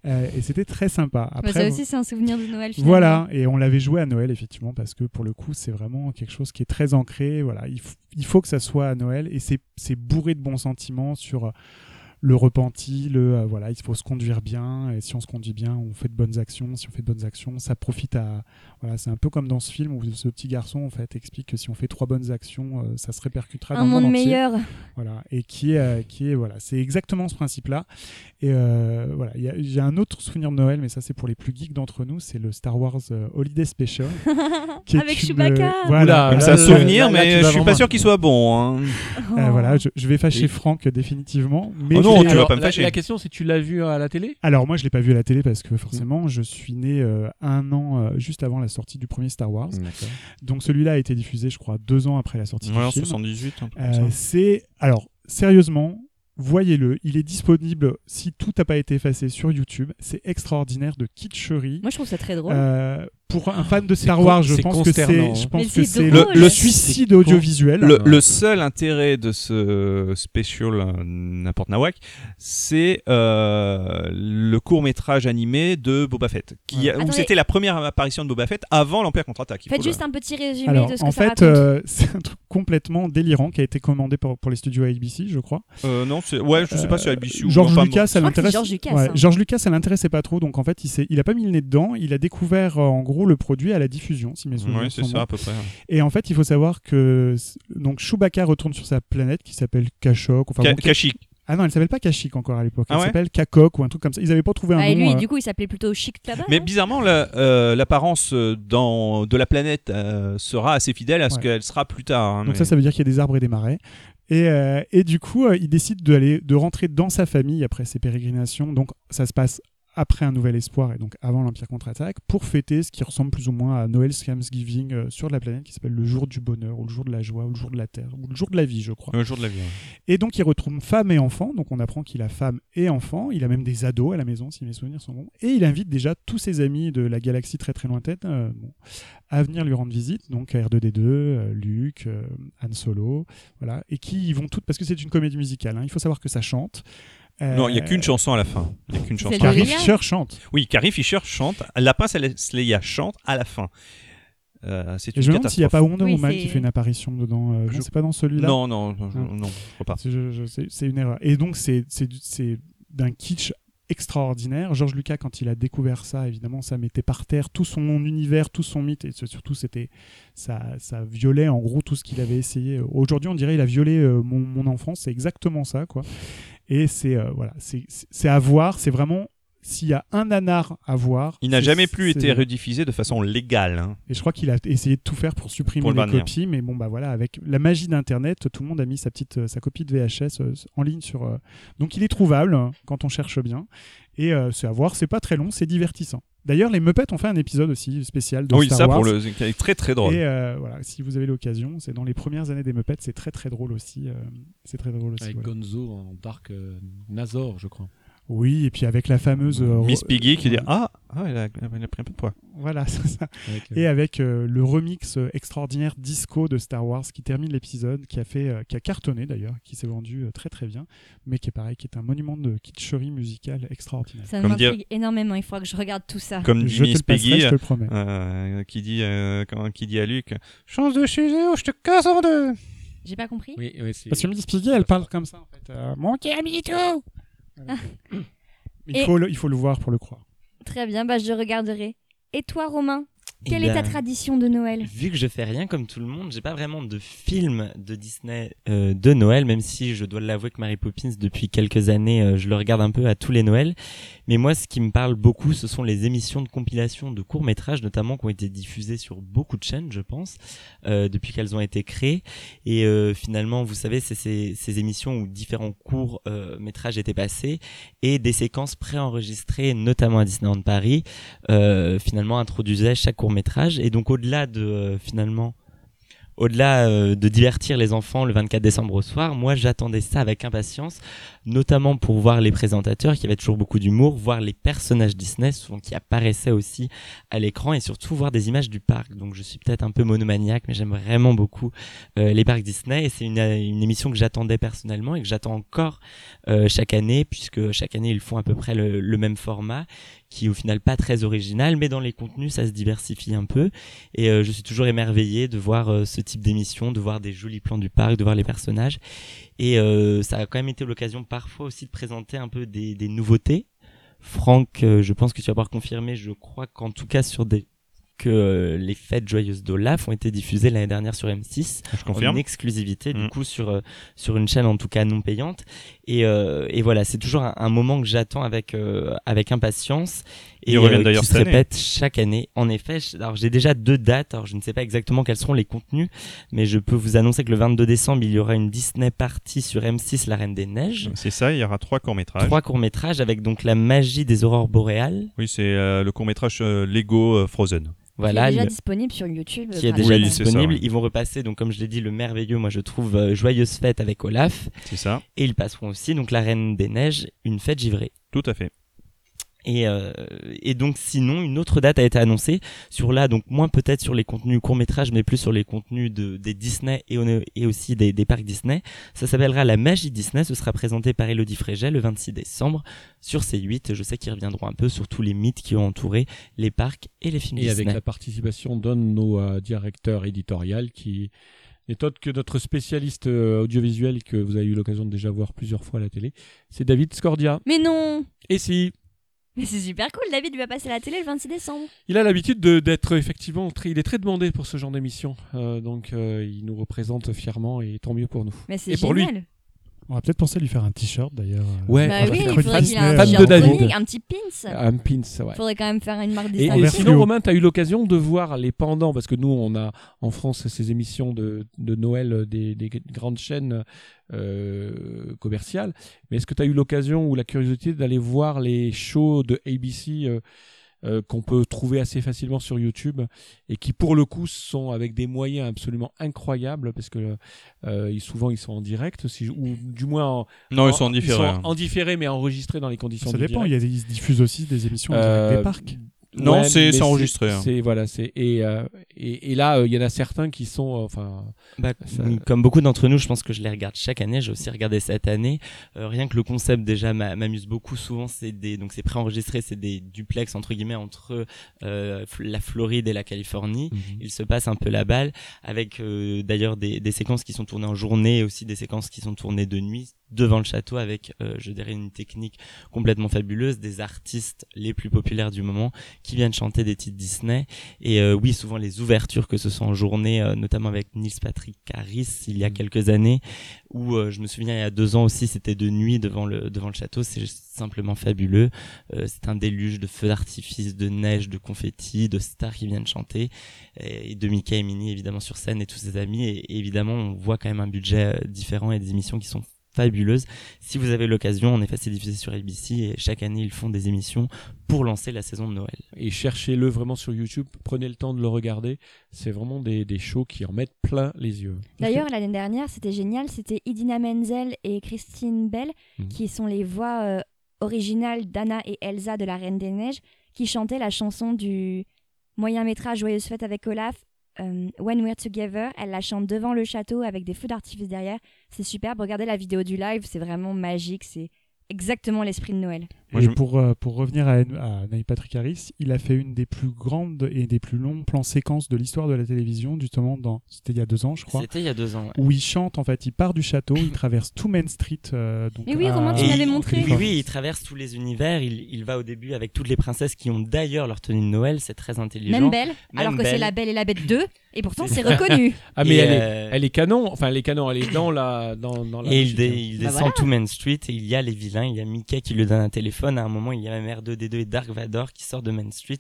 euh, et c'était très sympa. Après, bah ça aussi, c'est un souvenir de Noël finalement. Voilà, et on l'avait joué à Noël effectivement, parce que pour le coup, c'est vraiment quelque chose qui est très ancré, voilà, il, f- il faut que ça soit à Noël, et c'est, c'est bourré de bons sentiments sur... le repenti, le euh, voilà, il faut se conduire bien et si on se conduit bien, on fait de bonnes actions. Si on fait de bonnes actions, ça profite à voilà, c'est un peu comme dans ce film où ce petit garçon en fait explique que si on fait trois bonnes actions, euh, ça se répercutera dans le monde entier. Un monde meilleur. Voilà, et qui est euh, qui est voilà, c'est exactement ce principe-là. Et euh, voilà, il y a j'ai un autre souvenir de Noël, mais ça c'est pour les plus geeks d'entre nous, c'est le Star Wars euh, Holiday Special qui avec une, Chewbacca. Euh, voilà, là, c'est un souvenir, là, là, mais je suis vraiment... pas sûr qu'il soit bon. Hein. Oh. Euh, voilà, je, je vais fâcher et... Franck définitivement, mais oh, non, tu vas pas me fâcher. La, la question, c'est tu l'as vu à la télé ? Alors moi, je l'ai pas vu à la télé parce que forcément, mmh. je suis né euh, un an euh, juste avant la sortie du premier Star Wars. D'accord. Donc celui-là a été diffusé, je crois, deux ans après la sortie ouais, du film. soixante-dix-huit Un peu euh, c'est alors sérieusement. Voyez-le, il est disponible si tout n'a pas été effacé sur YouTube. C'est extraordinaire de kitscherie. Moi, je trouve ça très drôle. Euh, pour un fan de Star Wars, je pense que c'est, je pense que c'est le suicide audiovisuel. Le, le seul intérêt de ce special n'importe nawak, c'est euh, le court-métrage animé de Boba Fett, qui, ouais. où Attends, c'était mais... la première apparition de Boba Fett avant l'Empire contre-attaque. Faites juste le... un petit résumé Alors, de ce que ça raconte. En fait, euh, c'est un truc complètement délirant qui a été commandé pour, pour les studios A B C, je crois. Euh, non. C'est... Ouais, je sais pas si A B C ou George Lucas, ça l'intéresse. George Lucas, ouais. hein. George Lucas, ça l'intéressait pas trop, donc en fait, il s'est... il a pas mis le nez dedans. Il a découvert euh, en gros le produit à la diffusion, si mes souvenirs ouais, sont bons. Oui, c'est ça à peu près. Et en fait, il faut savoir que donc Chewbacca retourne sur sa planète qui s'appelle Kashyyyk. Enfin, Ka- bon, Kashyyyk. Ah non, elle s'appelle pas Kashyyyk encore à l'époque. Elle ah ouais s'appelle Kakok ou un truc comme ça. Ils avaient pas trouvé un ah, nom. Et lui, euh... du coup, il s'appelait plutôt Chic là-bas. Mais bizarrement, la, euh, l'apparence dans... de la planète euh, sera assez fidèle à ce ouais. qu'elle sera plus tard. Hein, donc mais... ça, ça veut dire qu'il y a des arbres et des marais. Et, euh, et du coup, euh, il décide de, aller, de rentrer dans sa famille après ses pérégrinations. Donc, ça se passe après Un Nouvel Espoir et donc avant l'Empire Contre-Attaque pour fêter ce qui ressemble plus ou moins à Noël Thanksgiving euh, sur la planète qui s'appelle le jour du bonheur ou le jour de la joie ou le jour de la terre ou le jour de la vie, je crois. Le jour de la vie, ouais. Et donc, il retrouve femme et enfant. Donc, on apprend qu'il a femme et enfant. Il a même des ados à la maison, si mes souvenirs sont bons. Et il invite déjà tous ses amis de la galaxie très très lointaine euh, bon, à venir lui rendre visite. Donc, R deux D deux, euh, Luke, euh, Han Solo, voilà. Et qui y vont toutes, parce que c'est une comédie musicale. Hein. Il faut savoir que ça chante. Euh... Non, il n'y a qu'une chanson à la fin. Y a qu'une chanson. Carrie Fisher chante. Oui, Carrie Fisher chante. Lapin Célestia chante à la fin. Euh, c'est une je me demande s'il n'y a pas Wonder oui, Woman qui fait une apparition dedans. Euh, je ne sais pas dans celui-là. Non, non, non, je, non, je crois pas. C'est, je, je, c'est, c'est une erreur. Et donc, c'est, c'est, c'est d'un kitsch extraordinaire. George Lucas, quand il a découvert ça, évidemment, ça mettait par terre tout son univers, tout son mythe, et surtout, c'était, ça, ça violait en gros tout ce qu'il avait essayé. Aujourd'hui, on dirait il a violé euh, mon, mon enfance. C'est exactement ça, quoi. Et c'est euh, voilà, c'est, c'est, c'est à voir. C'est vraiment. S'il y a un nanar à voir... Il n'a jamais plus c'est... été rediffusé de façon légale. Hein. Et je crois qu'il a essayé de tout faire pour supprimer pour le les bannière. Copies, mais bon, bah voilà, avec la magie d'Internet, tout le monde a mis sa petite sa copie de V H S en ligne sur... Donc il est trouvable quand on cherche bien. Et euh, c'est à voir, c'est pas très long, c'est divertissant. D'ailleurs, les Muppets ont fait un épisode aussi spécial de oh oui, Star ça Wars. Oui, ça, pour le... c'est très très drôle. Et euh, voilà, si vous avez l'occasion, c'est dans les premières années des Muppets, c'est très très drôle aussi. Euh, c'est très drôle aussi. Avec ouais. Gonzo en Dark euh, Nazor, je crois. Oui, et puis avec la fameuse... Euh, Miss Piggy qui dit « Ah, ah elle, a, elle a pris un peu de poids ». Voilà, c'est ça. Avec et euh... avec euh, le remix extraordinaire disco de Star Wars qui termine l'épisode, qui a, fait, euh, qui a cartonné d'ailleurs, qui s'est vendu euh, très très bien, mais qui est pareil, qui est un monument de kitscherie musicale extraordinaire. Ça m'intrigue dire... énormément, il faudra que je regarde tout ça. Comme dit Miss Piggy, je te le promets. Euh, qui, dit, euh, quand, qui dit à Luke « Change de sujet ou je te casse en deux !» J'ai pas compris. Oui, oui, c'est... Parce que Miss Piggy, elle parle comme ça en fait. Euh, « Monkey Amito !» Ah. Il, faut le, il faut le voir pour le croire. Très bien, bah je regarderai. Et toi Romain, quelle eh ben, est ta tradition de Noël ? Vu que je fais rien comme tout le monde, j'ai pas vraiment de film de Disney euh, de Noël, même si je dois l'avouer que Mary Poppins depuis quelques années euh, je le regarde un peu à tous les Noëls. Mais moi ce qui me parle beaucoup ce sont les émissions de compilation de courts-métrages notamment qui ont été diffusées sur beaucoup de chaînes je pense, euh, depuis qu'elles ont été créées et euh, finalement vous savez c'est ces, ces émissions où différents courts-métrages euh, étaient passés et des séquences préenregistrées notamment à Disneyland Paris euh, finalement introduisaient chaque court-métrage et donc au-delà de euh, finalement Au-delà euh, de divertir les enfants le vingt-quatre décembre au soir, moi j'attendais ça avec impatience, notamment pour voir les présentateurs qui avaient toujours beaucoup d'humour, voir les personnages Disney souvent qui apparaissaient aussi à l'écran et surtout voir des images du parc. Donc je suis peut-être un peu monomaniaque, mais j'aime vraiment beaucoup euh, les parcs Disney et c'est une, une émission que j'attendais personnellement et que j'attends encore euh, chaque année puisque chaque année ils font à peu près le, le même format. Qui est au final pas très original, mais dans les contenus ça se diversifie un peu. Et euh, je suis toujours émerveillé de voir euh, ce type d'émission, de voir des jolis plans du parc, de voir les personnages. Et euh, ça a quand même été l'occasion parfois aussi de présenter un peu des, des nouveautés. Franck, euh, je pense que tu vas pouvoir confirmer. Je crois qu'en tout cas sur des que euh, les fêtes joyeuses d'Olaf ont été diffusées l'année dernière sur M six en exclusivité mmh. du coup sur euh, sur une chaîne en tout cas non payante et euh, et voilà c'est toujours un, un moment que j'attends avec euh, avec impatience et Ils reviennent euh, d'ailleurs qui se répète année. Chaque année en effet je, alors j'ai déjà deux dates alors je ne sais pas exactement quels seront les contenus mais je peux vous annoncer que le vingt-deux décembre il y aura une Disney Party sur M six La Reine des Neiges c'est ça il y aura trois courts métrages trois courts métrages avec donc la magie des aurores boréales oui c'est euh, le court métrage euh, Lego euh, Frozen Voilà, qui est déjà le... disponible sur YouTube. Qui est déjà oui, disponible. Ça, ouais. Ils vont repasser, donc comme je l'ai dit, le merveilleux, moi je trouve, euh, Joyeuses Fêtes avec Olaf. C'est ça. Et ils passeront aussi, donc La Reine des Neiges, une fête givrée. Tout à fait. Et, euh, et donc sinon, une autre date a été annoncée sur là, donc moins peut-être sur les contenus courts-métrages, mais plus sur les contenus de, des Disney et, on, et aussi des, des parcs Disney. Ça s'appellera La Magie Disney, ce sera présenté par Elodie Frégel le vingt-six décembre sur C huit. Je sais qu'ils reviendront un peu sur tous les mythes qui ont entouré les parcs et les films et Disney. Et avec la participation d'un de nos euh, directeurs éditoriaux qui... n'est autre que notre spécialiste audiovisuel que vous avez eu l'occasion de déjà voir plusieurs fois à la télé, c'est David Scordia. Mais non ! Et si ! Mais c'est super cool, David lui va passer à la télé le vingt-six décembre. Il a l'habitude de, d'être effectivement, très, il est très demandé pour ce genre d'émission, euh, donc euh, il nous représente fièrement et tant mieux pour nous. Mais c'est et génial. Pour lui. On va peut-être penser à lui faire un t-shirt d'ailleurs. Ouais, bah oui, il faudrait fan, qu'il ait un, t-shirt de David. Un petit pins. Un pins, ouais. Il faudrait quand même faire une marque distinctive. Et, et sinon, Romain, tu as eu l'occasion de voir les pendants, parce que nous, on a en France ces émissions de, de Noël des, des grandes chaînes euh, commerciales. Mais est-ce que tu as eu l'occasion ou la curiosité d'aller voir les shows de A B C euh, Euh, qu'on peut trouver assez facilement sur YouTube et qui pour le coup sont avec des moyens absolument incroyables parce que euh, ils, souvent ils sont en direct si, ou du moins en, non en, ils sont en différé ils sont en différé mais enregistrés dans les conditions ça du dépend direct. Il y a, ils diffusent aussi des émissions en direct euh, des parcs Non, ouais, c'est, c'est enregistré. C'est, c'est, voilà, c'est, et, euh, et, et là, il euh, y en a certains qui sont... Enfin, euh, bah, ça... Comme beaucoup d'entre nous, je pense que je les regarde chaque année. J'ai aussi regardé cette année. Euh, rien que le concept, déjà, m'amuse beaucoup. Souvent, c'est des, donc c'est préenregistré, c'est des duplex, entre guillemets, entre euh, la Floride et la Californie. Mm-hmm. Il se passe un peu la balle, avec euh, d'ailleurs des, des séquences qui sont tournées en journée et aussi des séquences qui sont tournées de nuit, devant le château, avec, euh, je dirais, une technique complètement fabuleuse, des artistes les plus populaires du moment qui viennent chanter des titres Disney. Et euh, oui, souvent les ouvertures, que ce soit en journée, euh, notamment avec Neil Patrick Harris, il y a quelques années, où euh, je me souviens, il y a deux ans aussi, c'était de nuit devant le devant le château. C'est simplement fabuleux. Euh, c'est un déluge de feux d'artifice, de neige, de confettis, de stars qui viennent chanter, et de Mickey et Minnie, évidemment, sur scène, et tous ses amis. Et, et évidemment, on voit quand même un budget différent et des émissions qui sont fabuleuse. Si vous avez l'occasion, en effet, c'est diffusé sur A B C et chaque année, ils font des émissions pour lancer la saison de Noël. Et cherchez-le vraiment sur YouTube, prenez le temps de le regarder. C'est vraiment des, des shows qui en mettent plein les yeux. D'ailleurs, l'année dernière, c'était génial, c'était Idina Menzel et Christine Bell, mmh. qui sont les voix euh, originales d'Anna et Elsa de La Reine des Neiges, qui chantaient la chanson du moyen-métrage Joyeuses Fêtes avec Olaf, Um, When We're Together. Elle la chante devant le château avec des feux d'artifice derrière. C'est superbe. Regardez la vidéo du live, c'est vraiment magique. C'est exactement l'esprit de Noël. Moi, je... pour, euh, pour revenir à, à Neil Patrick Harris, il a fait une des plus grandes et des plus longs plans séquences de l'histoire de la télévision, justement, dans, c'était il y a deux ans, je crois. C'était il y a deux ans. Ouais. Où il chante, en fait, il part du château, il traverse tout Main Street. Euh, donc, mais oui, à... comment tu m'avais montré. Oui, oui, il traverse tous les univers, il, il va au début avec toutes les princesses qui ont d'ailleurs leur tenue de Noël, c'est très intelligent. Même Belle, Même alors Belle. Que c'est La Belle et la Bête deux, et pourtant c'est reconnu. Ah, mais elle, euh... est, elle est canon, enfin elle est canon, elle est dans la... Dans, dans la et il, dé, il descend bah voilà. tout Main Street, et il y a les vilains, il y a Mickey qui lui donne un téléphone. À un moment, il y a même R deux D deux et Dark Vador qui sortent de Main Street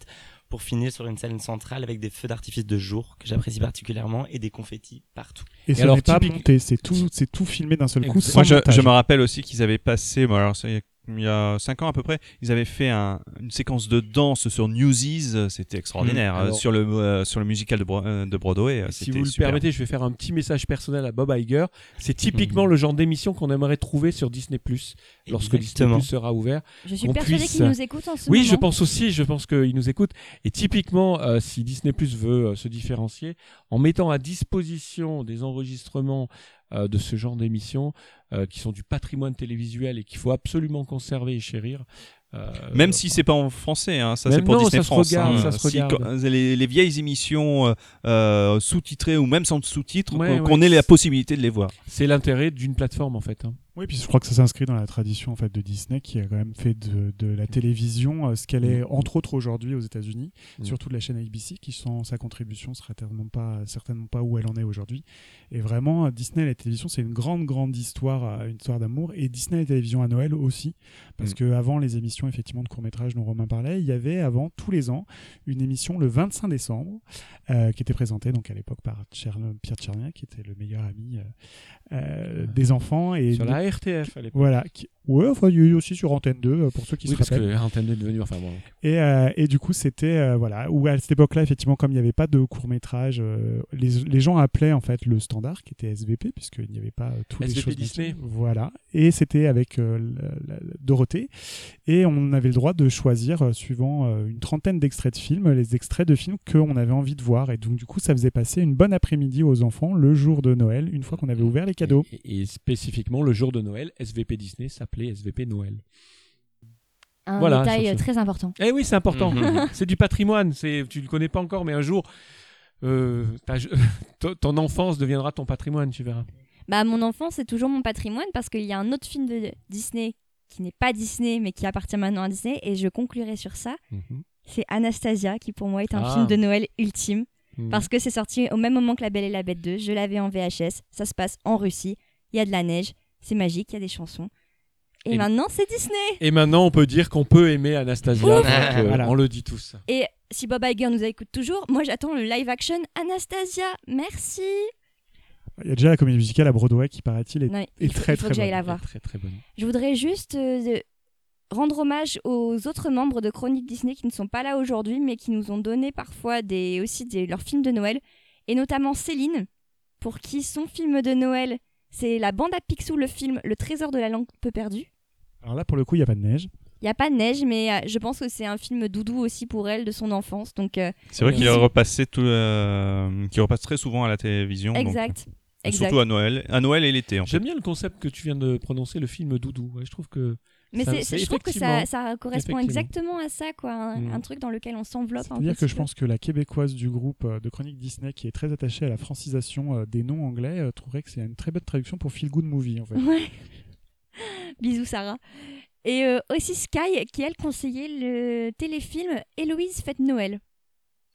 pour finir sur une scène centrale avec des feux d'artifice de jour que j'apprécie particulièrement et des confettis partout. Et, et ce alors, n'est pas typique... monté, c'est tout, c'est tout filmé d'un seul coup. Sans Moi, je, je me rappelle aussi qu'ils avaient passé, bon, alors, ça, il y a cinq ans à peu près, ils avaient fait un, une séquence de danse sur Newsies, c'était extraordinaire, mmh, alors, sur, le, euh, sur le musical de, Bro- euh, de Broadway. Si c'était vous le super. Permettez, je vais faire un petit message personnel à Bob Iger. C'est typiquement mmh. le genre d'émission qu'on aimerait trouver sur Disney Plus lorsque Exactement. Disney Plus sera ouvert. Je suis persuadé puisse... qu'il nous écoute en ce oui, moment. Oui, je pense aussi, je pense qu'il nous écoute. Et typiquement, euh, si Disney Plus veut euh, se différencier, en mettant à disposition des enregistrements Euh, de ce genre d'émissions euh, qui sont du patrimoine télévisuel et qu'il faut absolument conserver et chérir. Euh, Même euh, si c'est pas en français, hein, ça c'est pour non, Disney ça France. Se regarde, hein. ça se si, regarde. Les, les vieilles émissions euh, sous-titrées ou même sans sous-titres, ouais, qu'on ouais, ait la possibilité de les voir. C'est l'intérêt d'une plateforme en fait. Hein. Oui, puis je crois que ça s'inscrit dans la tradition en fait de Disney qui a quand même fait de, de la télévision euh, ce qu'elle est entre autres aujourd'hui aux États-Unis, mmh. surtout de la chaîne A B C qui sans sa contribution serait certainement pas, certainement pas où elle en est aujourd'hui. Et vraiment Disney la télévision c'est une grande grande histoire, une histoire d'amour et Disney la télévision à Noël aussi parce mmh. que avant les émissions effectivement de court-métrage dont Romain parlait, il y avait avant tous les ans une émission le vingt-cinq décembre euh, qui était présentée donc à l'époque par Tcherno, Pierre Tchernia qui était le meilleur ami euh, euh, ouais. des enfants et sur de... la R T F à l'époque. Voilà. Qui... Ouais, enfin, il y a eu aussi sur Antenne deux pour ceux qui oui, se rappellent. Oui, parce que Antenne deux est devenue. Enfin, bon. Et euh, et du coup c'était euh, voilà où à cette époque-là effectivement comme il n'y avait pas de court-métrage, euh, les les gens appelaient en fait le standard qui était S V P puisqu'il n'y avait pas euh, tous les choses. S V P Disney. Voilà. Et c'était avec euh, la, la, la Dorothée et on avait le droit de choisir euh, suivant euh, une trentaine d'extraits de films, les extraits de films qu'on avait envie de voir et donc du coup ça faisait passer une bonne après-midi aux enfants le jour de Noël une fois qu'on avait ouvert les cadeaux. Et, et spécifiquement le jour de Noël, S V P Disney s'appelait S V P Noël. Un voilà, détail très important. Eh oui, c'est important. C'est du patrimoine. C'est, tu le connais pas encore, mais un jour, euh, ton enfance deviendra ton patrimoine, tu verras. Bah, mon enfance, c'est toujours mon patrimoine parce qu'il y a un autre film de Disney qui n'est pas Disney, mais qui appartient maintenant à Disney, et je conclurai sur ça. Mm-hmm. C'est Anastasia, qui pour moi est un ah. film de Noël ultime mm. parce que c'est sorti au même moment que La Belle et la Bête deux. Je l'avais en V H S. Ça se passe en Russie. Il y a de la neige. C'est magique. Il y a des chansons. Et, et maintenant, c'est Disney. Et maintenant, on peut dire qu'on peut aimer Anastasia. Donc, euh, voilà. On le dit tous. Et si Bob Iger nous écoute toujours, moi, j'attends le live action Anastasia. Merci. Il y a déjà la comédie musicale à Broadway qui, paraît-il, est, non, est faut, très, très, bonne. La voir. Très, très bonne. Je voudrais juste euh, rendre hommage aux autres membres de Chronique Disney qui ne sont pas là aujourd'hui, mais qui nous ont donné parfois des, aussi des, leurs films de Noël. Et notamment Céline, pour qui son film de Noël... C'est la bande à Picsou, le film Le Trésor de la Lampe Perdue. Alors là, pour le coup, il n'y a pas de neige. Il n'y a pas de neige, mais je pense que c'est un film doudou aussi pour elle, de son enfance. Donc, euh, c'est vrai qu'il repassait tout, euh, qu'il repasse très souvent à la télévision. Exact. Donc, exact. Surtout à Noël. À Noël et l'été. En J'aime fait. bien le concept que tu viens de prononcer, le film doudou. Ouais, je trouve que... Mais ça, c'est, c'est, je trouve que ça, ça correspond exactement à ça, quoi, un, mmh. un truc dans lequel on s'enveloppe. C'est-à-dire que je pense que la québécoise du groupe de Chronique Disney, qui est très attachée à la francisation des noms anglais, trouverait que c'est une très bonne traduction pour Feel Good Movie, en fait. Ouais. Bisous, Sarah. Et euh, aussi Sky, qui, elle, conseillait le téléfilm « Héloïse fête Noël ».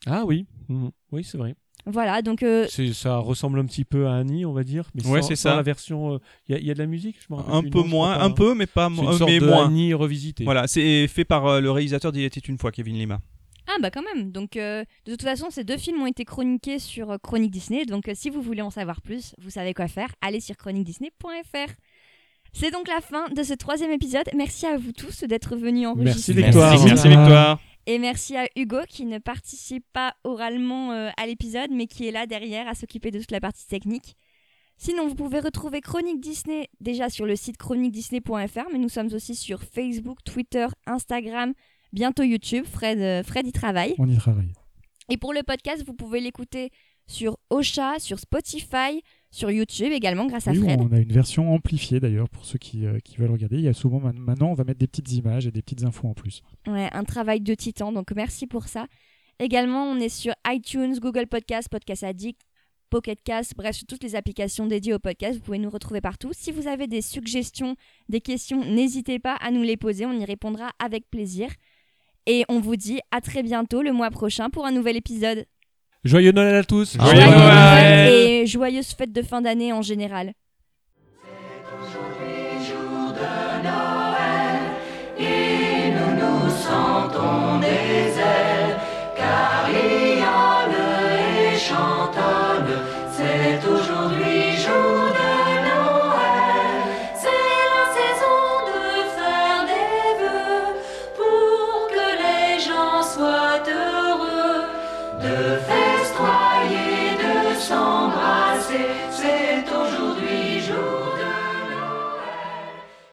Ah oui, mmh. oui, c'est vrai. Voilà, donc euh... c'est, ça ressemble un petit peu à Annie, on va dire, mais ouais, sans, c'est sans ça. La version il euh, y, y a de la musique, je me rappelle un peu nom, moins, un peu mais pas mo- c'est une sorte mais de moins. Annie revisitée. Voilà, c'est fait par euh, le réalisateur d'Il était une fois, Kevin Lima. Ah bah quand même. Donc euh, de toute façon, ces deux films ont été chroniqués sur euh, Chronique Disney, donc euh, si vous voulez en savoir plus, vous savez quoi faire, allez sur chronique disney point f r. C'est donc la fin de ce troisième épisode. Merci à vous tous d'être venus enregistrer. Merci Victoire. Merci Victoire. Et merci à Hugo qui ne participe pas oralement euh, à l'épisode, mais qui est là derrière à s'occuper de toute la partie technique. Sinon, vous pouvez retrouver Chronique Disney déjà sur le site chronique disney point f r, mais nous sommes aussi sur Facebook, Twitter, Instagram, bientôt YouTube. Fred, euh, Fred y travaille. On y travaille. Et pour le podcast, vous pouvez l'écouter sur Ocha, sur Spotify, sur YouTube également grâce oui, à Fred. On a une version amplifiée d'ailleurs pour ceux qui, euh, qui veulent regarder. Il y a souvent maintenant, on va mettre des petites images et des petites infos en plus. Ouais, un travail de titan, donc merci pour ça. Également, on est sur iTunes, Google Podcast, Podcast Addict, Pocket Cast, bref, sur toutes les applications dédiées au podcast. Vous pouvez nous retrouver partout. Si vous avez des suggestions, des questions, n'hésitez pas à nous les poser. On y répondra avec plaisir. Et on vous dit à très bientôt le mois prochain pour un nouvel épisode. Joyeux Noël à tous. Joyeux, Joyeux Noël. Noël et joyeuses fêtes de fin d'année en général. C'est aujourd'hui jour de Noël et nous nous sentons des ailes car il y a le et chantonne. C'est aujourd'hui jour de Noël, c'est la saison de faire des vœux pour que les gens soient heureux. De